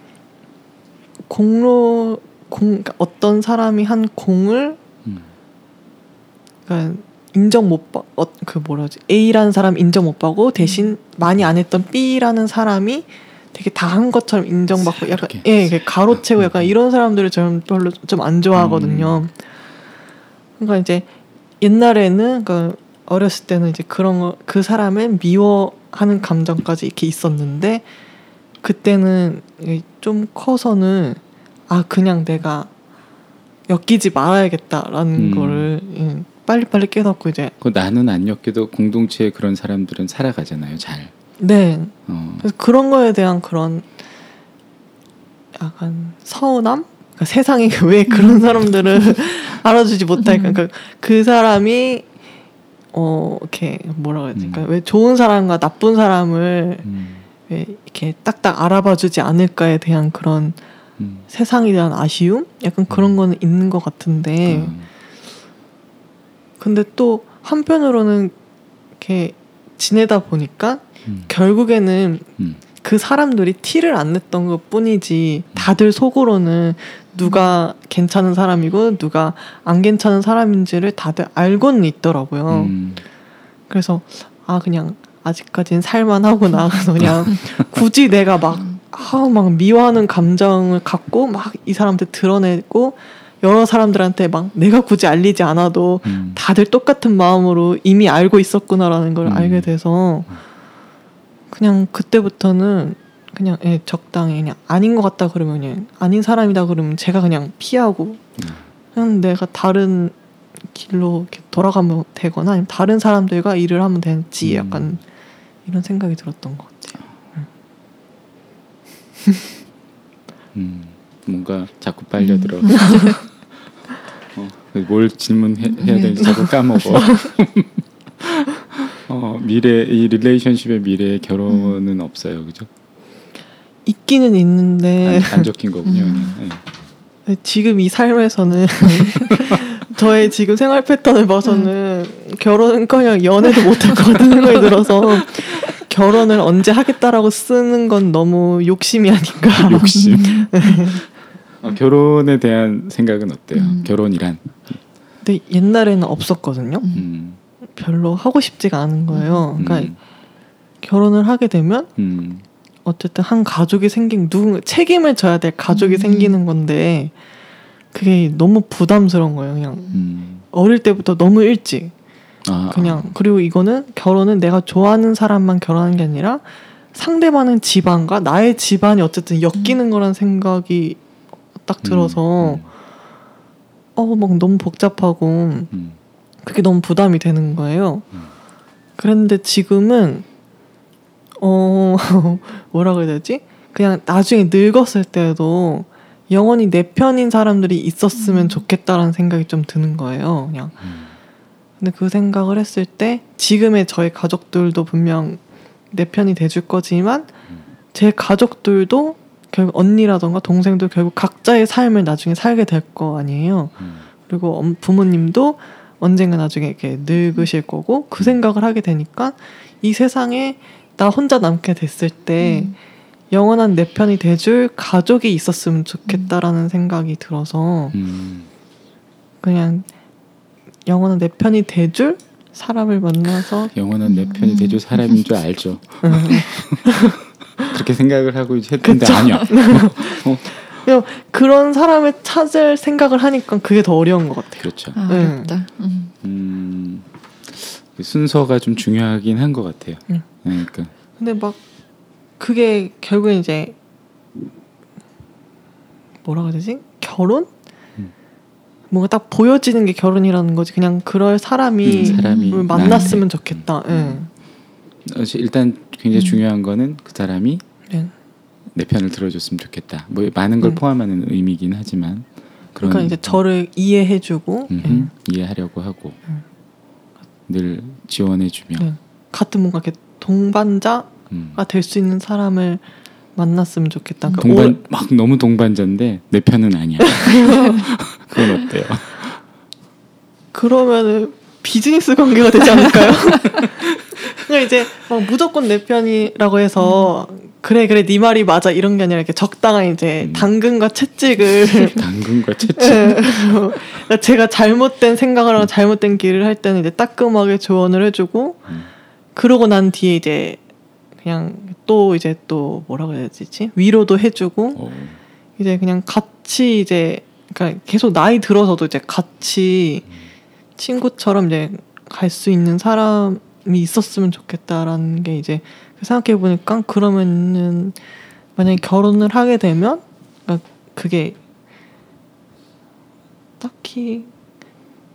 공로 공, 그러니까 어떤 사람이 한 공을 음. 그러니까 인정 못 받, 어, 그 뭐라지 A라는 사람 인정 못 받고 대신 음. 많이 안 했던 B라는 사람이 되게 다 한 것처럼 인정받고 약간 예 가로채고 약간 이런 사람들을 저는 별로 좀 안 좋아하거든요. 음. 그러니까 이제 옛날에는 그러니까 어렸을 때는 이제 그런 거, 그 사람을 미워하는 감정까지 이렇게 있었는데 그때는 좀 커서는 아 그냥 내가 엮이지 말아야겠다라는 음. 거를 예, 빨리빨리 깨닫고 이제 그 나는 안 엮여도 공동체의 그런 사람들은 살아가잖아요 잘. 네. 어. 그래서 그런 거에 대한 그런 약간 서운함? 그러니까 세상에 왜 그런 사람들을 알아주지 못할까? 그러니까 그 사람이 어 이렇게 뭐라고 해야 될까? 음. 왜 좋은 사람과 나쁜 사람을 음. 왜 이렇게 딱딱 알아봐주지 않을까에 대한 그런 음. 세상에 대한 아쉬움? 약간 그런 거는 있는 것 같은데, 음. 근데 또 한편으로는 이렇게 지내다 보니까. 음. 결국에는 음. 그 사람들이 티를 안 냈던 것 뿐이지 다들 속으로는 누가 괜찮은 사람이고 누가 안 괜찮은 사람인지를 다들 알고는 있더라고요. 음. 그래서 아 그냥 아직까지는 살만하고 나가서 그냥 굳이 내가 막, 아, 막 미워하는 감정을 갖고 막 이 사람한테 드러내고 여러 사람들한테 막 내가 굳이 알리지 않아도 음. 다들 똑같은 마음으로 이미 알고 있었구나라는 걸 음. 알게 돼서 그냥 그때부터는 그냥 예, 적당히 그냥 아닌 것 같다 그러면 그냥 아닌 사람이다 그러면 제가 그냥 피하고 그냥 내가 다른 길로 이렇게 돌아가면 되거나 아니면 다른 사람들과 일을 하면 되지 약간 음. 이런 생각이 들었던 것 같아요. 음, 뭔가 자꾸 빨려 들어. 어, 뭘 질문해야 되는지 자꾸 까먹어. 어 미래 이 릴레이션십의 미래에 결혼은 음. 없어요, 그죠? 있기는 있는데 안, 안 적힌 거군요. 음. 네. 지금 이 삶에서는 저의 지금 생활 패턴을 봐서는 음. 결혼은커녕 연애도 못할 것 같은 생각이 들어서 결혼을 언제 하겠다라고 쓰는 건 너무 욕심이 아닌가. 욕심. 네. 어, 결혼에 대한 생각은 어때요? 음. 결혼이란? 근데 옛날에는 없었거든요. 음. 별로 하고 싶지가 않은 거예요. 그러니까 음. 결혼을 하게 되면 음. 어쨌든 한 가족이 생긴 누군가 책임을 져야 될 가족이 음. 생기는 건데 그게 너무 부담스러운 거예요. 그냥 음. 어릴 때부터 너무 일찍 아, 그냥 아. 그리고 이거는 결혼은 내가 좋아하는 사람만 결혼하는 게 아니라 상대방의 집안과 나의 집안이 어쨌든 엮이는 음. 거란 생각이 딱 들어서 음. 음. 어, 막 너무 복잡하고 음. 그게 너무 부담이 되는 거예요. 그런데 지금은 어 뭐라고 해야 되지? 그냥 나중에 늙었을 때도 영원히 내 편인 사람들이 있었으면 좋겠다라는 생각이 좀 드는 거예요. 그냥 근데 그 생각을 했을 때 지금의 저의 가족들도 분명 내 편이 돼줄 거지만 제 가족들도 결국 언니라던가 동생도 결국 각자의 삶을 나중에 살게 될 거 아니에요. 그리고 부모님도 언젠가 나중에 이렇게 늙으실 거고 그 생각을 하게 되니까 이 세상에 나 혼자 남게 됐을 때 음. 영원한 내 편이 돼줄 가족이 있었으면 좋겠다라는 음. 생각이 들어서 음. 그냥 영원한 내 편이 돼줄 사람을 만나서 영원한 내 편이 돼줄 사람인 줄 알죠. 음. 그렇게 생각을 하고 했는데 아니야. 어. 그런 사람을 찾을 생각을 하니까 그게 더 어려운 것 같아요. 그렇죠. 아, 어렵다. 음. 음, 순서가 좀 중요하긴 한 것 같아요. 음. 그러니까. 근데 막 그게 결국 이제 뭐라고 해야 되지? 결혼? 음. 뭔가 딱 보여지는 게 결혼이라는 거지. 그냥 그럴 사람이, 음, 사람이 만났으면 나한테. 좋겠다. 음. 음. 일단 굉장히 음. 중요한 거는 그 사람이 네. 내 편을 들어줬으면 좋겠다. 뭐 많은 걸 음. 포함하는 의미긴 하지만 그런 그러니까 이제 거. 저를 이해해주고 음. 음. 이해하려고 하고 음. 늘 지원해주며 네. 같은 뭔가 이렇게 동반자가 음. 될 수 있는 사람을 만났으면 좋겠다. 그러니까 동반, 올... 막 너무 동반자인데 내 편은 아니야. 그건 어때요? 그러면은 비즈니스 관계가 되지 않을까요? 그냥 이제 막 무조건 내 편이라고 해서 음. 그래 그래 네 말이 맞아 이런 게 아니라 이렇게 적당한 이제 음. 당근과 채찍을 당근과 채찍. 네. 제가 잘못된 생각을 하고 잘못된 길을 할 때는 이제 따끔하게 조언을 해주고 음. 그러고 난 뒤에 이제 그냥 또 이제 또 뭐라고 해야 되지? 위로도 해주고 오. 이제 그냥 같이 이제 그러니까 계속 나이 들어서도 이제 같이 친구처럼 이제 갈 수 있는 사람이 있었으면 좋겠다라는 게 이제 생각해 보니까 그러면은 만약에 결혼을 하게 되면 그러니까 그게 딱히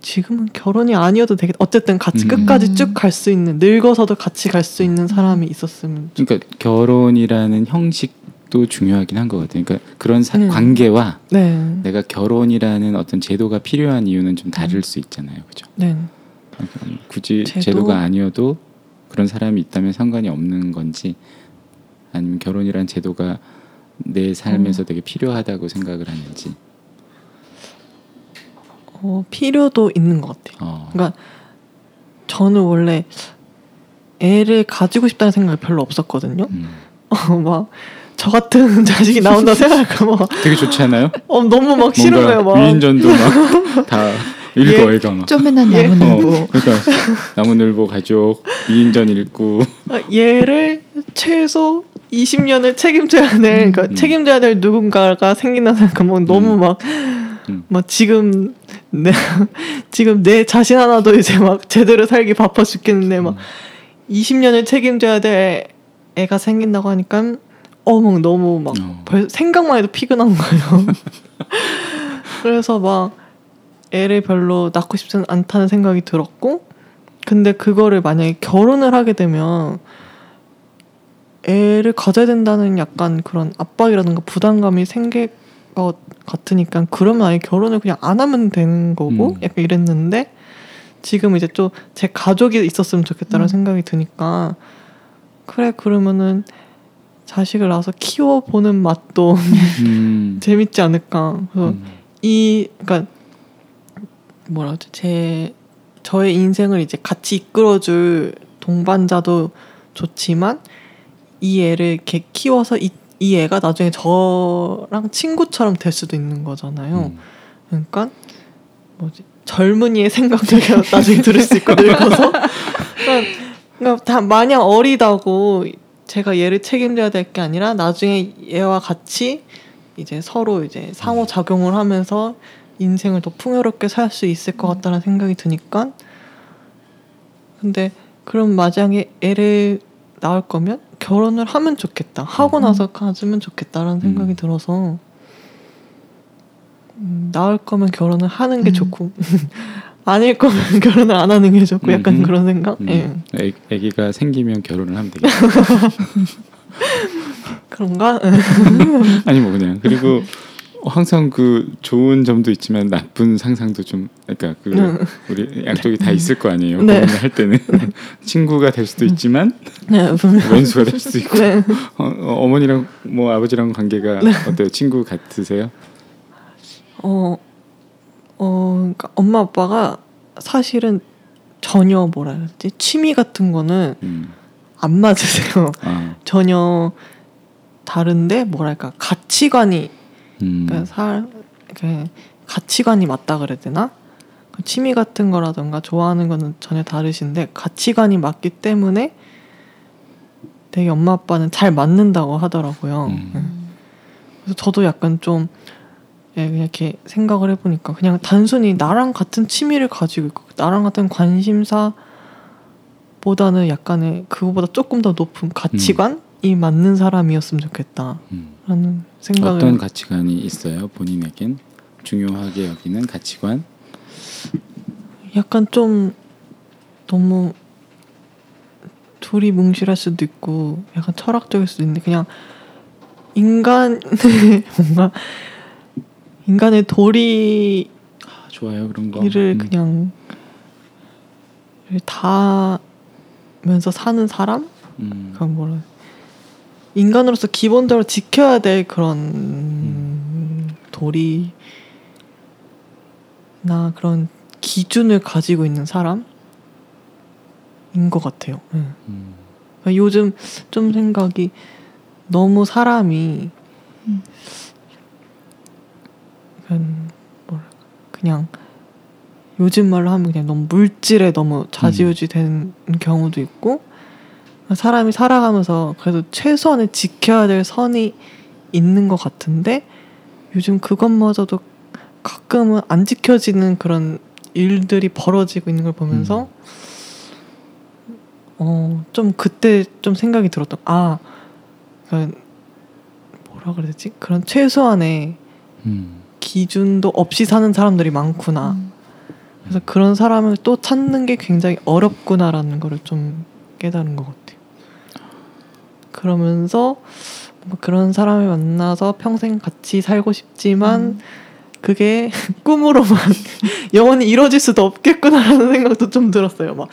지금은 결혼이 아니어도 되겠다. 어쨌든 같이 음. 끝까지 쭉 갈 수 있는 늙어서도 같이 갈 수 있는 사람이 있었으면 그러니까 좋겠다. 결혼이라는 형식도 중요하긴 한 것 같아요. 그러니까 그런 사, 음. 관계와 네. 내가 결혼이라는 어떤 제도가 필요한 이유는 좀 다를 음. 수 있잖아요. 그죠? 네. 그러니까 굳이 제도. 제도가 아니어도 그런 사람이 있다면 상관이 없는 건지 아니면 결혼이라는 제도가 내 삶에서 음. 되게 필요하다고 생각을 하는지 어, 필요도 있는 것 같아요. 어. 그러니까 저는 원래 애를 가지고 싶다는 생각이 별로 없었거든요. 음. 어, 막 저 같은 자식이 나온다 생각하면 되게 좋지 않아요? 어, 너무 막 싫은 거예요. 막 위인전도 막 다 읽어 애가 막 쪼매난 나무늘보 어, 그러니까 나무늘보 가족 위인전 읽고 얘를 최소 이십 년을 책임져야 될 그러니까 음. 책임져야 될 누군가가 생긴다 생각하면 너무 음. 막 음. 막 지금 내 지금 내 자신 하나도 이제 막 제대로 살기 바빠 죽겠는데 막 음. 이십 년을 책임져야 될 애가 생긴다고 하니까 어머 너무 막 어. 벌, 생각만 해도 피곤한 거예요. 그래서 막 애를 별로 낳고 싶지는 않다는 생각이 들었고 근데 그거를 만약에 결혼을 하게 되면 애를 가져야 된다는 약간 그런 압박이라든가 부담감이 생길 것 같으니까 그러면 아예 결혼을 그냥 안 하면 되는 거고 음. 약간 이랬는데 지금 이제 또 제 가족이 있었으면 좋겠다라는 음. 생각이 드니까 그래 그러면은 자식을 낳아서 키워보는 맛도 음. 재밌지 않을까 그래서 음. 이 그러니까 뭐라 하죠 제 저의 인생을 이제 같이 이끌어줄 동반자도 좋지만 이 애를 이렇게 키워서 이 이 애가 나중에 저랑 친구처럼 될 수도 있는 거잖아요. 음. 그러니까 뭐지 젊은이의 생각들이 나중에 들을 수 있고 늙어서 그러니까, 그러니까 다 마냥 어리다고 제가 얘를 책임져야 될 게 아니라 나중에 얘와 같이 이제 서로 이제 상호 작용을 하면서 인생을 더 풍요롭게 살 수 있을 것 같다는 생각이 드니까 근데 그럼 마지막에 애를 낳을 거면 결혼을 하면 좋겠다. 하고 나서 가지면 좋겠다라는 생각이 음. 들어서 음, 나을 거면 결혼을 하는 게 음. 좋고 아닐 거면 결혼을 안 하는 게 좋고 약간 음. 그런 생각? 음. 예. 애, 애기가 생기면 결혼을 하면 되겠다. 그런가? 아니 뭐 그냥 그리고 항상 그 좋은 점도 있지만 나쁜 상상도 좀 그러니까 그 응. 우리 양쪽이 다 있을 거 아니에요. 네. 할 때는 친구가 될 수도 있지만 네, 원수가 될 수도 있고 네. 어, 어머니랑 뭐 아버지랑 관계가 네. 어때요? 친구 같으세요? 어, 어 그러니까 엄마 아빠가 사실은 전혀 뭐라 그랬지 취미 같은 거는 음. 안 맞으세요. 아. 전혀 다른데 뭐랄까 가치관이 음. 그러니까 살, 그러니까 가치관이 맞다 그래야 되나? 취미 같은 거라던가 좋아하는 거는 전혀 다르신데 가치관이 맞기 때문에 되게 엄마 아빠는 잘 맞는다고 하더라고요. 음. 그래서 저도 약간 좀 이렇게 생각을 해보니까 그냥 단순히 나랑 같은 취미를 가지고 있고 나랑 같은 관심사보다는 약간의 그거보다 조금 더 높은 가치관? 음. 이 맞는 사람이었으면 좋겠다라는 음. 생각을. 어떤 가치관이 있어요? 본인에겐 중요하게 여기는 가치관? 약간 좀 너무 둘이 뭉실할 수도 있고 약간 철학적일 수도 있는데 그냥 인간의 뭔가 인간의 도리 아, 좋아요 그런 거 이를 음. 그냥 다면서 사는 사람 음. 그런 거를 인간으로서 기본적으로 지켜야 될 그런 음. 도리나 그런 기준을 가지고 있는 사람인 것 같아요. 응. 음. 요즘 좀 생각이 너무 사람이 음. 그냥, 뭐랄까, 그냥 요즘 말로 하면 그냥 너무 물질에 너무 좌지우지 된 음. 경우도 있고 사람이 살아가면서 그래도 최소한의 지켜야 될 선이 있는 것 같은데 요즘 그것마저도 가끔은 안 지켜지는 그런 일들이 벌어지고 있는 걸 보면서 음. 어, 좀 그때 좀 생각이 들었던 아 그러니까 뭐라 그래야 되지? 그런 최소한의 음. 기준도 없이 사는 사람들이 많구나 음. 그래서 그런 사람을 또 찾는 게 굉장히 어렵구나라는 거를 좀 깨달은 것 같아요. 그러면서 뭔가 그런 사람을 만나서 평생 같이 살고 싶지만 음. 그게 꿈으로만 영원히 이루어질 수도 없겠구나라는 생각도 좀 들었어요. 막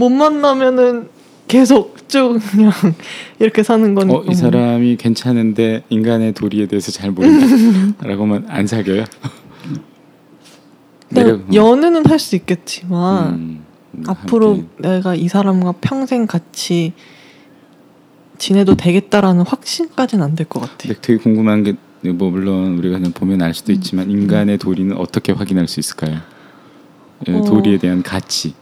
못 만나면은 계속 쭉 그냥 이렇게 사는 건. 어, 이 사람이 괜찮은데 인간의 도리에 대해서 잘 모른다라고만 안 사겨요? 내가, 연애는 할 수 있겠지만 음, 앞으로 함께. 내가 이 사람과 평생 같이 지내도 되겠다라는 확신까지는 안 될 것 같아요. 되게 궁금한 게 뭐 물론 우리가 그냥 보면 알 수도 있지만 음. 인간의 도리는 어떻게 확인할 수 있을까요? 어, 도리에 대한 가치.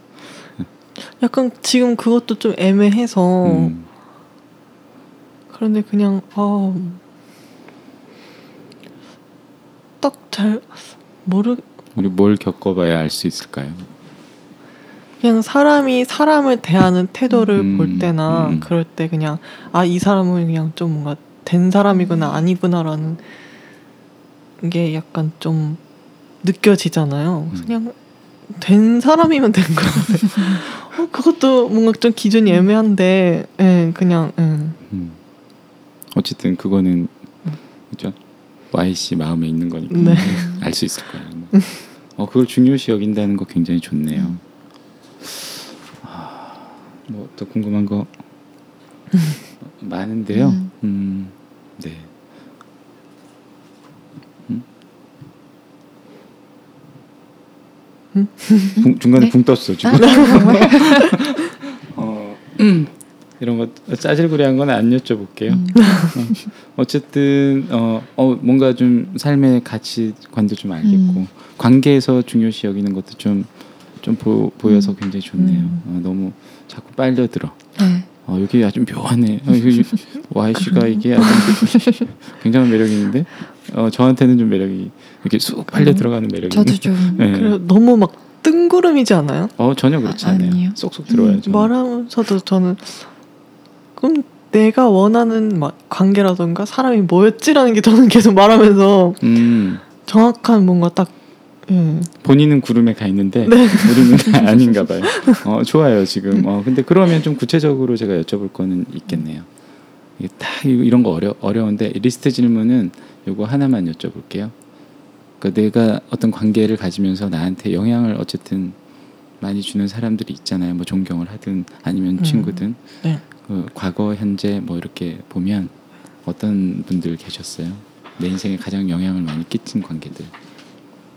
약간 지금 그것도 좀 애매해서 음. 그런데 그냥 아, 딱 잘 모르. 우리 뭘 겪어봐야 알 수 있을까요? 그냥 사람이 사람을 대하는 태도를 음, 볼 때나 음. 그럴 때 그냥 아, 이 사람은 그냥 좀 뭔가 된 사람이구나 아니구나라는 게 약간 좀 느껴지잖아요. 음. 그냥 된 사람이면 된 거 같아요. 어, 그것도 뭔가 좀 기준이 애매한데 예, 그냥 예. 음. 어쨌든 그거는 그렇죠? Y씨 마음에 있는 거니까 네. 알 수 있을 거예요. 어, 그걸 중요시 여긴다는 거 굉장히 좋네요. 아, 뭐 또 궁금한 거 많은데요. 음. 음, 네. 음? 음? 붕, 중간에 네? 붕 떴어 지금. 어, 음. 이런 거 짜질구리한 건 안 여쭤볼게요. 음. 어, 어쨌든 어, 어, 뭔가 좀 삶의 가치관도 좀 알겠고 음. 관계에서 중요시 여기는 것도 좀, 좀 보, 보여서 굉장히 좋네요. 음. 어, 너무 자꾸 빨려들어. 네. 어, 여기 아주 묘하네. 어, Y씨가 이게 아주 굉장한 매력이 있는데 어, 저한테는 좀 매력이 이렇게 쑥 빨려 들어가는 매력이 저도 있는. 좀 네. 그래요. 너무 막 뜬구름이지 않아요? 어, 전혀 그렇지 아, 않아요. 아니요. 쏙쏙 들어와야죠. 음, 말하면서도 저는 그럼 내가 원하는 막 관계라던가 사람이 뭐였지라는 게 저는 계속 말하면서 음. 정확한 뭔가 딱 예. 본인은 구름에 가 있는데 네. 우리는 아닌가 봐요. 어, 좋아요 지금. 어, 근데 그러면 좀 구체적으로 제가 여쭤볼 거는 있겠네요. 이게 딱 이런 거 어려, 어려운데 리스트 질문은 요거 하나만 여쭤볼게요. 그러니까 내가 어떤 관계를 가지면서 나한테 영향을 어쨌든 많이 주는 사람들이 있잖아요. 뭐 존경을 하든 아니면 친구든. 음. 네. 그 과거, 현재 뭐 이렇게 보면 어떤 분들 계셨어요? 내 인생에 가장 영향을 많이 끼친 관계들.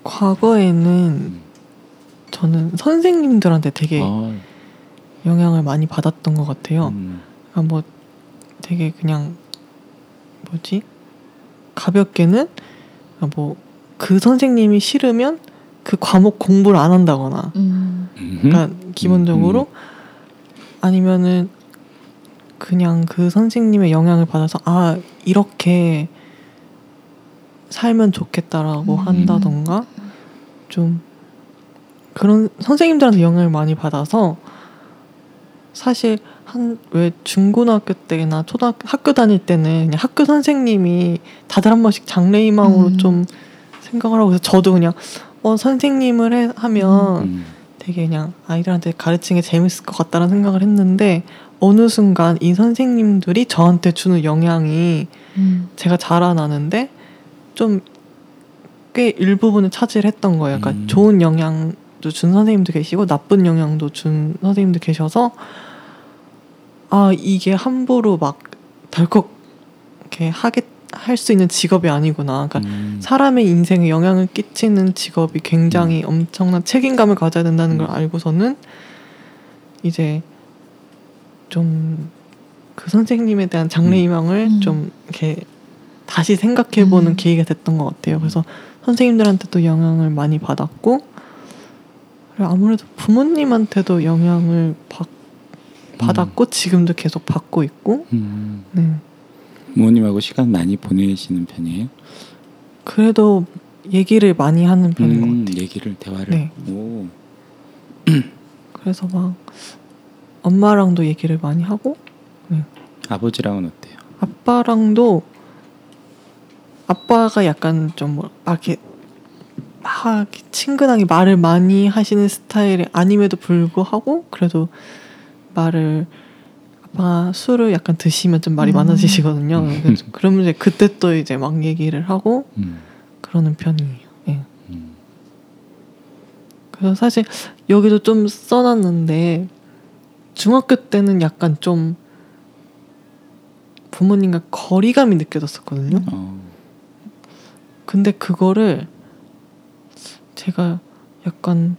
과거에는 음. 저는 선생님들한테 되게 아. 영향을 많이 받았던 것 같아요. 음. 그러니까 뭐 되게 그냥 뭐지? 가볍게는 뭐 그 선생님이 싫으면 그 과목 공부를 안 한다거나 음. 그러니까 기본적으로 음. 아니면은 그냥 그 선생님의 영향을 받아서 아, 이렇게 살면 좋겠다라고 음. 한다던가 좀 그런 선생님들한테 영향을 많이 받아서 사실 한 왜 중고등학교 때나 초등학교 학교 다닐 때는 그냥 학교 선생님이 다들 한 번씩 장래희망으로 음. 좀 생각을 하고, 그래서 저도 그냥 어 선생님을 해, 하면 음. 되게 그냥 아이들한테 가르치는 게 재밌을 것 같다는 생각을 했는데, 어느 순간 이 선생님들이 저한테 주는 영향이 음. 제가 자라나는데 좀 꽤 일부분을 차지했던 거예요. 그러니까 음. 좋은 영향도 준 선생님도 계시고 나쁜 영향도 준 선생님도 계셔서, 아 이게 함부로 막 덜컥 이렇게 하게 할 수 있는 직업이 아니구나. 그러니까 음. 사람의 인생에 영향을 끼치는 직업이 굉장히 음. 엄청난 책임감을 가져야 된다는 걸 알고서는 이제 좀 그 선생님에 대한 장래희망을 음. 좀 이렇게 다시 생각해보는 음. 계기가 됐던 것 같아요. 그래서 선생님들한테 또 영향을 많이 받았고, 그리고 아무래도 부모님한테도 영향을 받 받았고 음. 지금도 계속 받고 있고. 음. 네. 부모님하고 시간 많이 보내시는 편이에요? 그래도 얘기를 많이 하는 편인 음, 것 같아요. 얘기를 대화를. 네. 오. 그래서 막 엄마랑도 얘기를 많이 하고. 네. 아버지랑은 어때요? 아빠랑도 아빠가 약간 좀 막 이렇게 막 친근하게 말을 많이 하시는 스타일이 아님에도 불구하고 그래도 말을, 아빠가 술을 약간 드시면 좀 말이 음. 많아지시거든요. 그러면 이제 그때 또 이제 막 얘기를 하고 음. 그러는 편이에요. 예. 음. 그래서 사실 여기도 좀 써놨는데, 중학교 때는 약간 좀 부모님과 거리감이 느껴졌었거든요. 어. 근데 그거를 제가 약간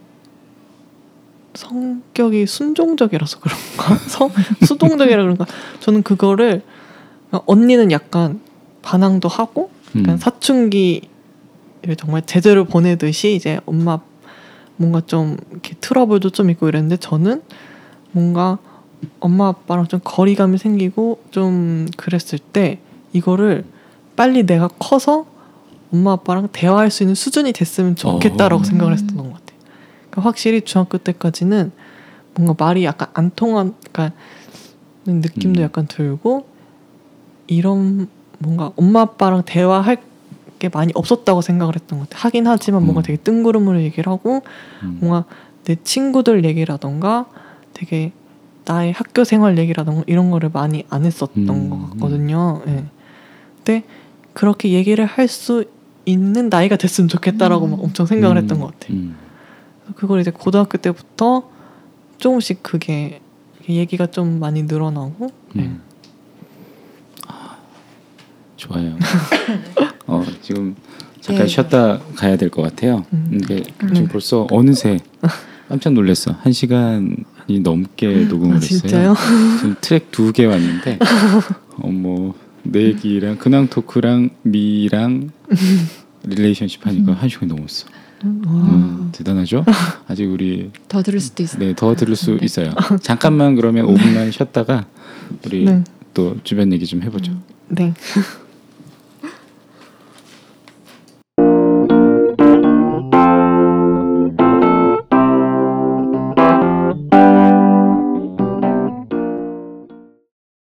성격이 순종적이라서 그런가? 성, 수동적이라 그런가? 저는 그거를, 언니는 약간 반항도 하고, 약간 음. 사춘기를 정말 제대로 보내듯이 이제 엄마 뭔가 좀 이렇게 트러블도 좀 있고 이랬는데, 저는 뭔가 엄마 아빠랑 좀 거리감이 생기고 좀 그랬을 때 이거를 빨리 내가 커서 엄마 아빠랑 대화할 수 있는 수준이 됐으면 좋겠다라고 어. 생각을 했던 것 같아요. 확실히 중학교 때까지는 뭔가 말이 약간 안 통하는 느낌도 음. 약간 들고, 이런 뭔가 엄마 아빠랑 대화할 게 많이 없었다고 생각을 했던 것 같아요. 하긴 하지만 음. 뭔가 되게 뜬구름으로 얘기를 하고 음. 뭔가 내 친구들 얘기라던가 되게 나의 학교 생활 얘기라던가 이런 거를 많이 안 했었던 음. 것 같거든요. 음. 네. 근데 그렇게 얘기를 할 수 있는 나이가 됐으면 좋겠다라고 음. 막 엄청 생각을 했던 것 같아요. 음. 그걸 이제 고등학교 때부터 조금씩 그게 얘기가 좀 많이 늘어나고. 음. 네. 아, 좋아요. 어, 지금 잠깐 네. 쉬었다 가야 될 것 같아요. 음. 근데 지금 네. 벌써 어느새 깜짝 놀랐어. 한 시간이 넘게 녹음을 아, 했어요. 지금 트랙 두 개 왔는데 어, 뭐 내 얘기랑 근황 토크랑 미랑 릴레이션십 하니까 음. 한 시간이 넘었어. 음, 대단하죠? 아직 우리 더 들을 수도 있어요. 네, 더 들을 수 네. 있어요. 잠깐만 그러면 오 분만 쉬었다가 우리 네. 또 주변 얘기 좀 해보죠. 네.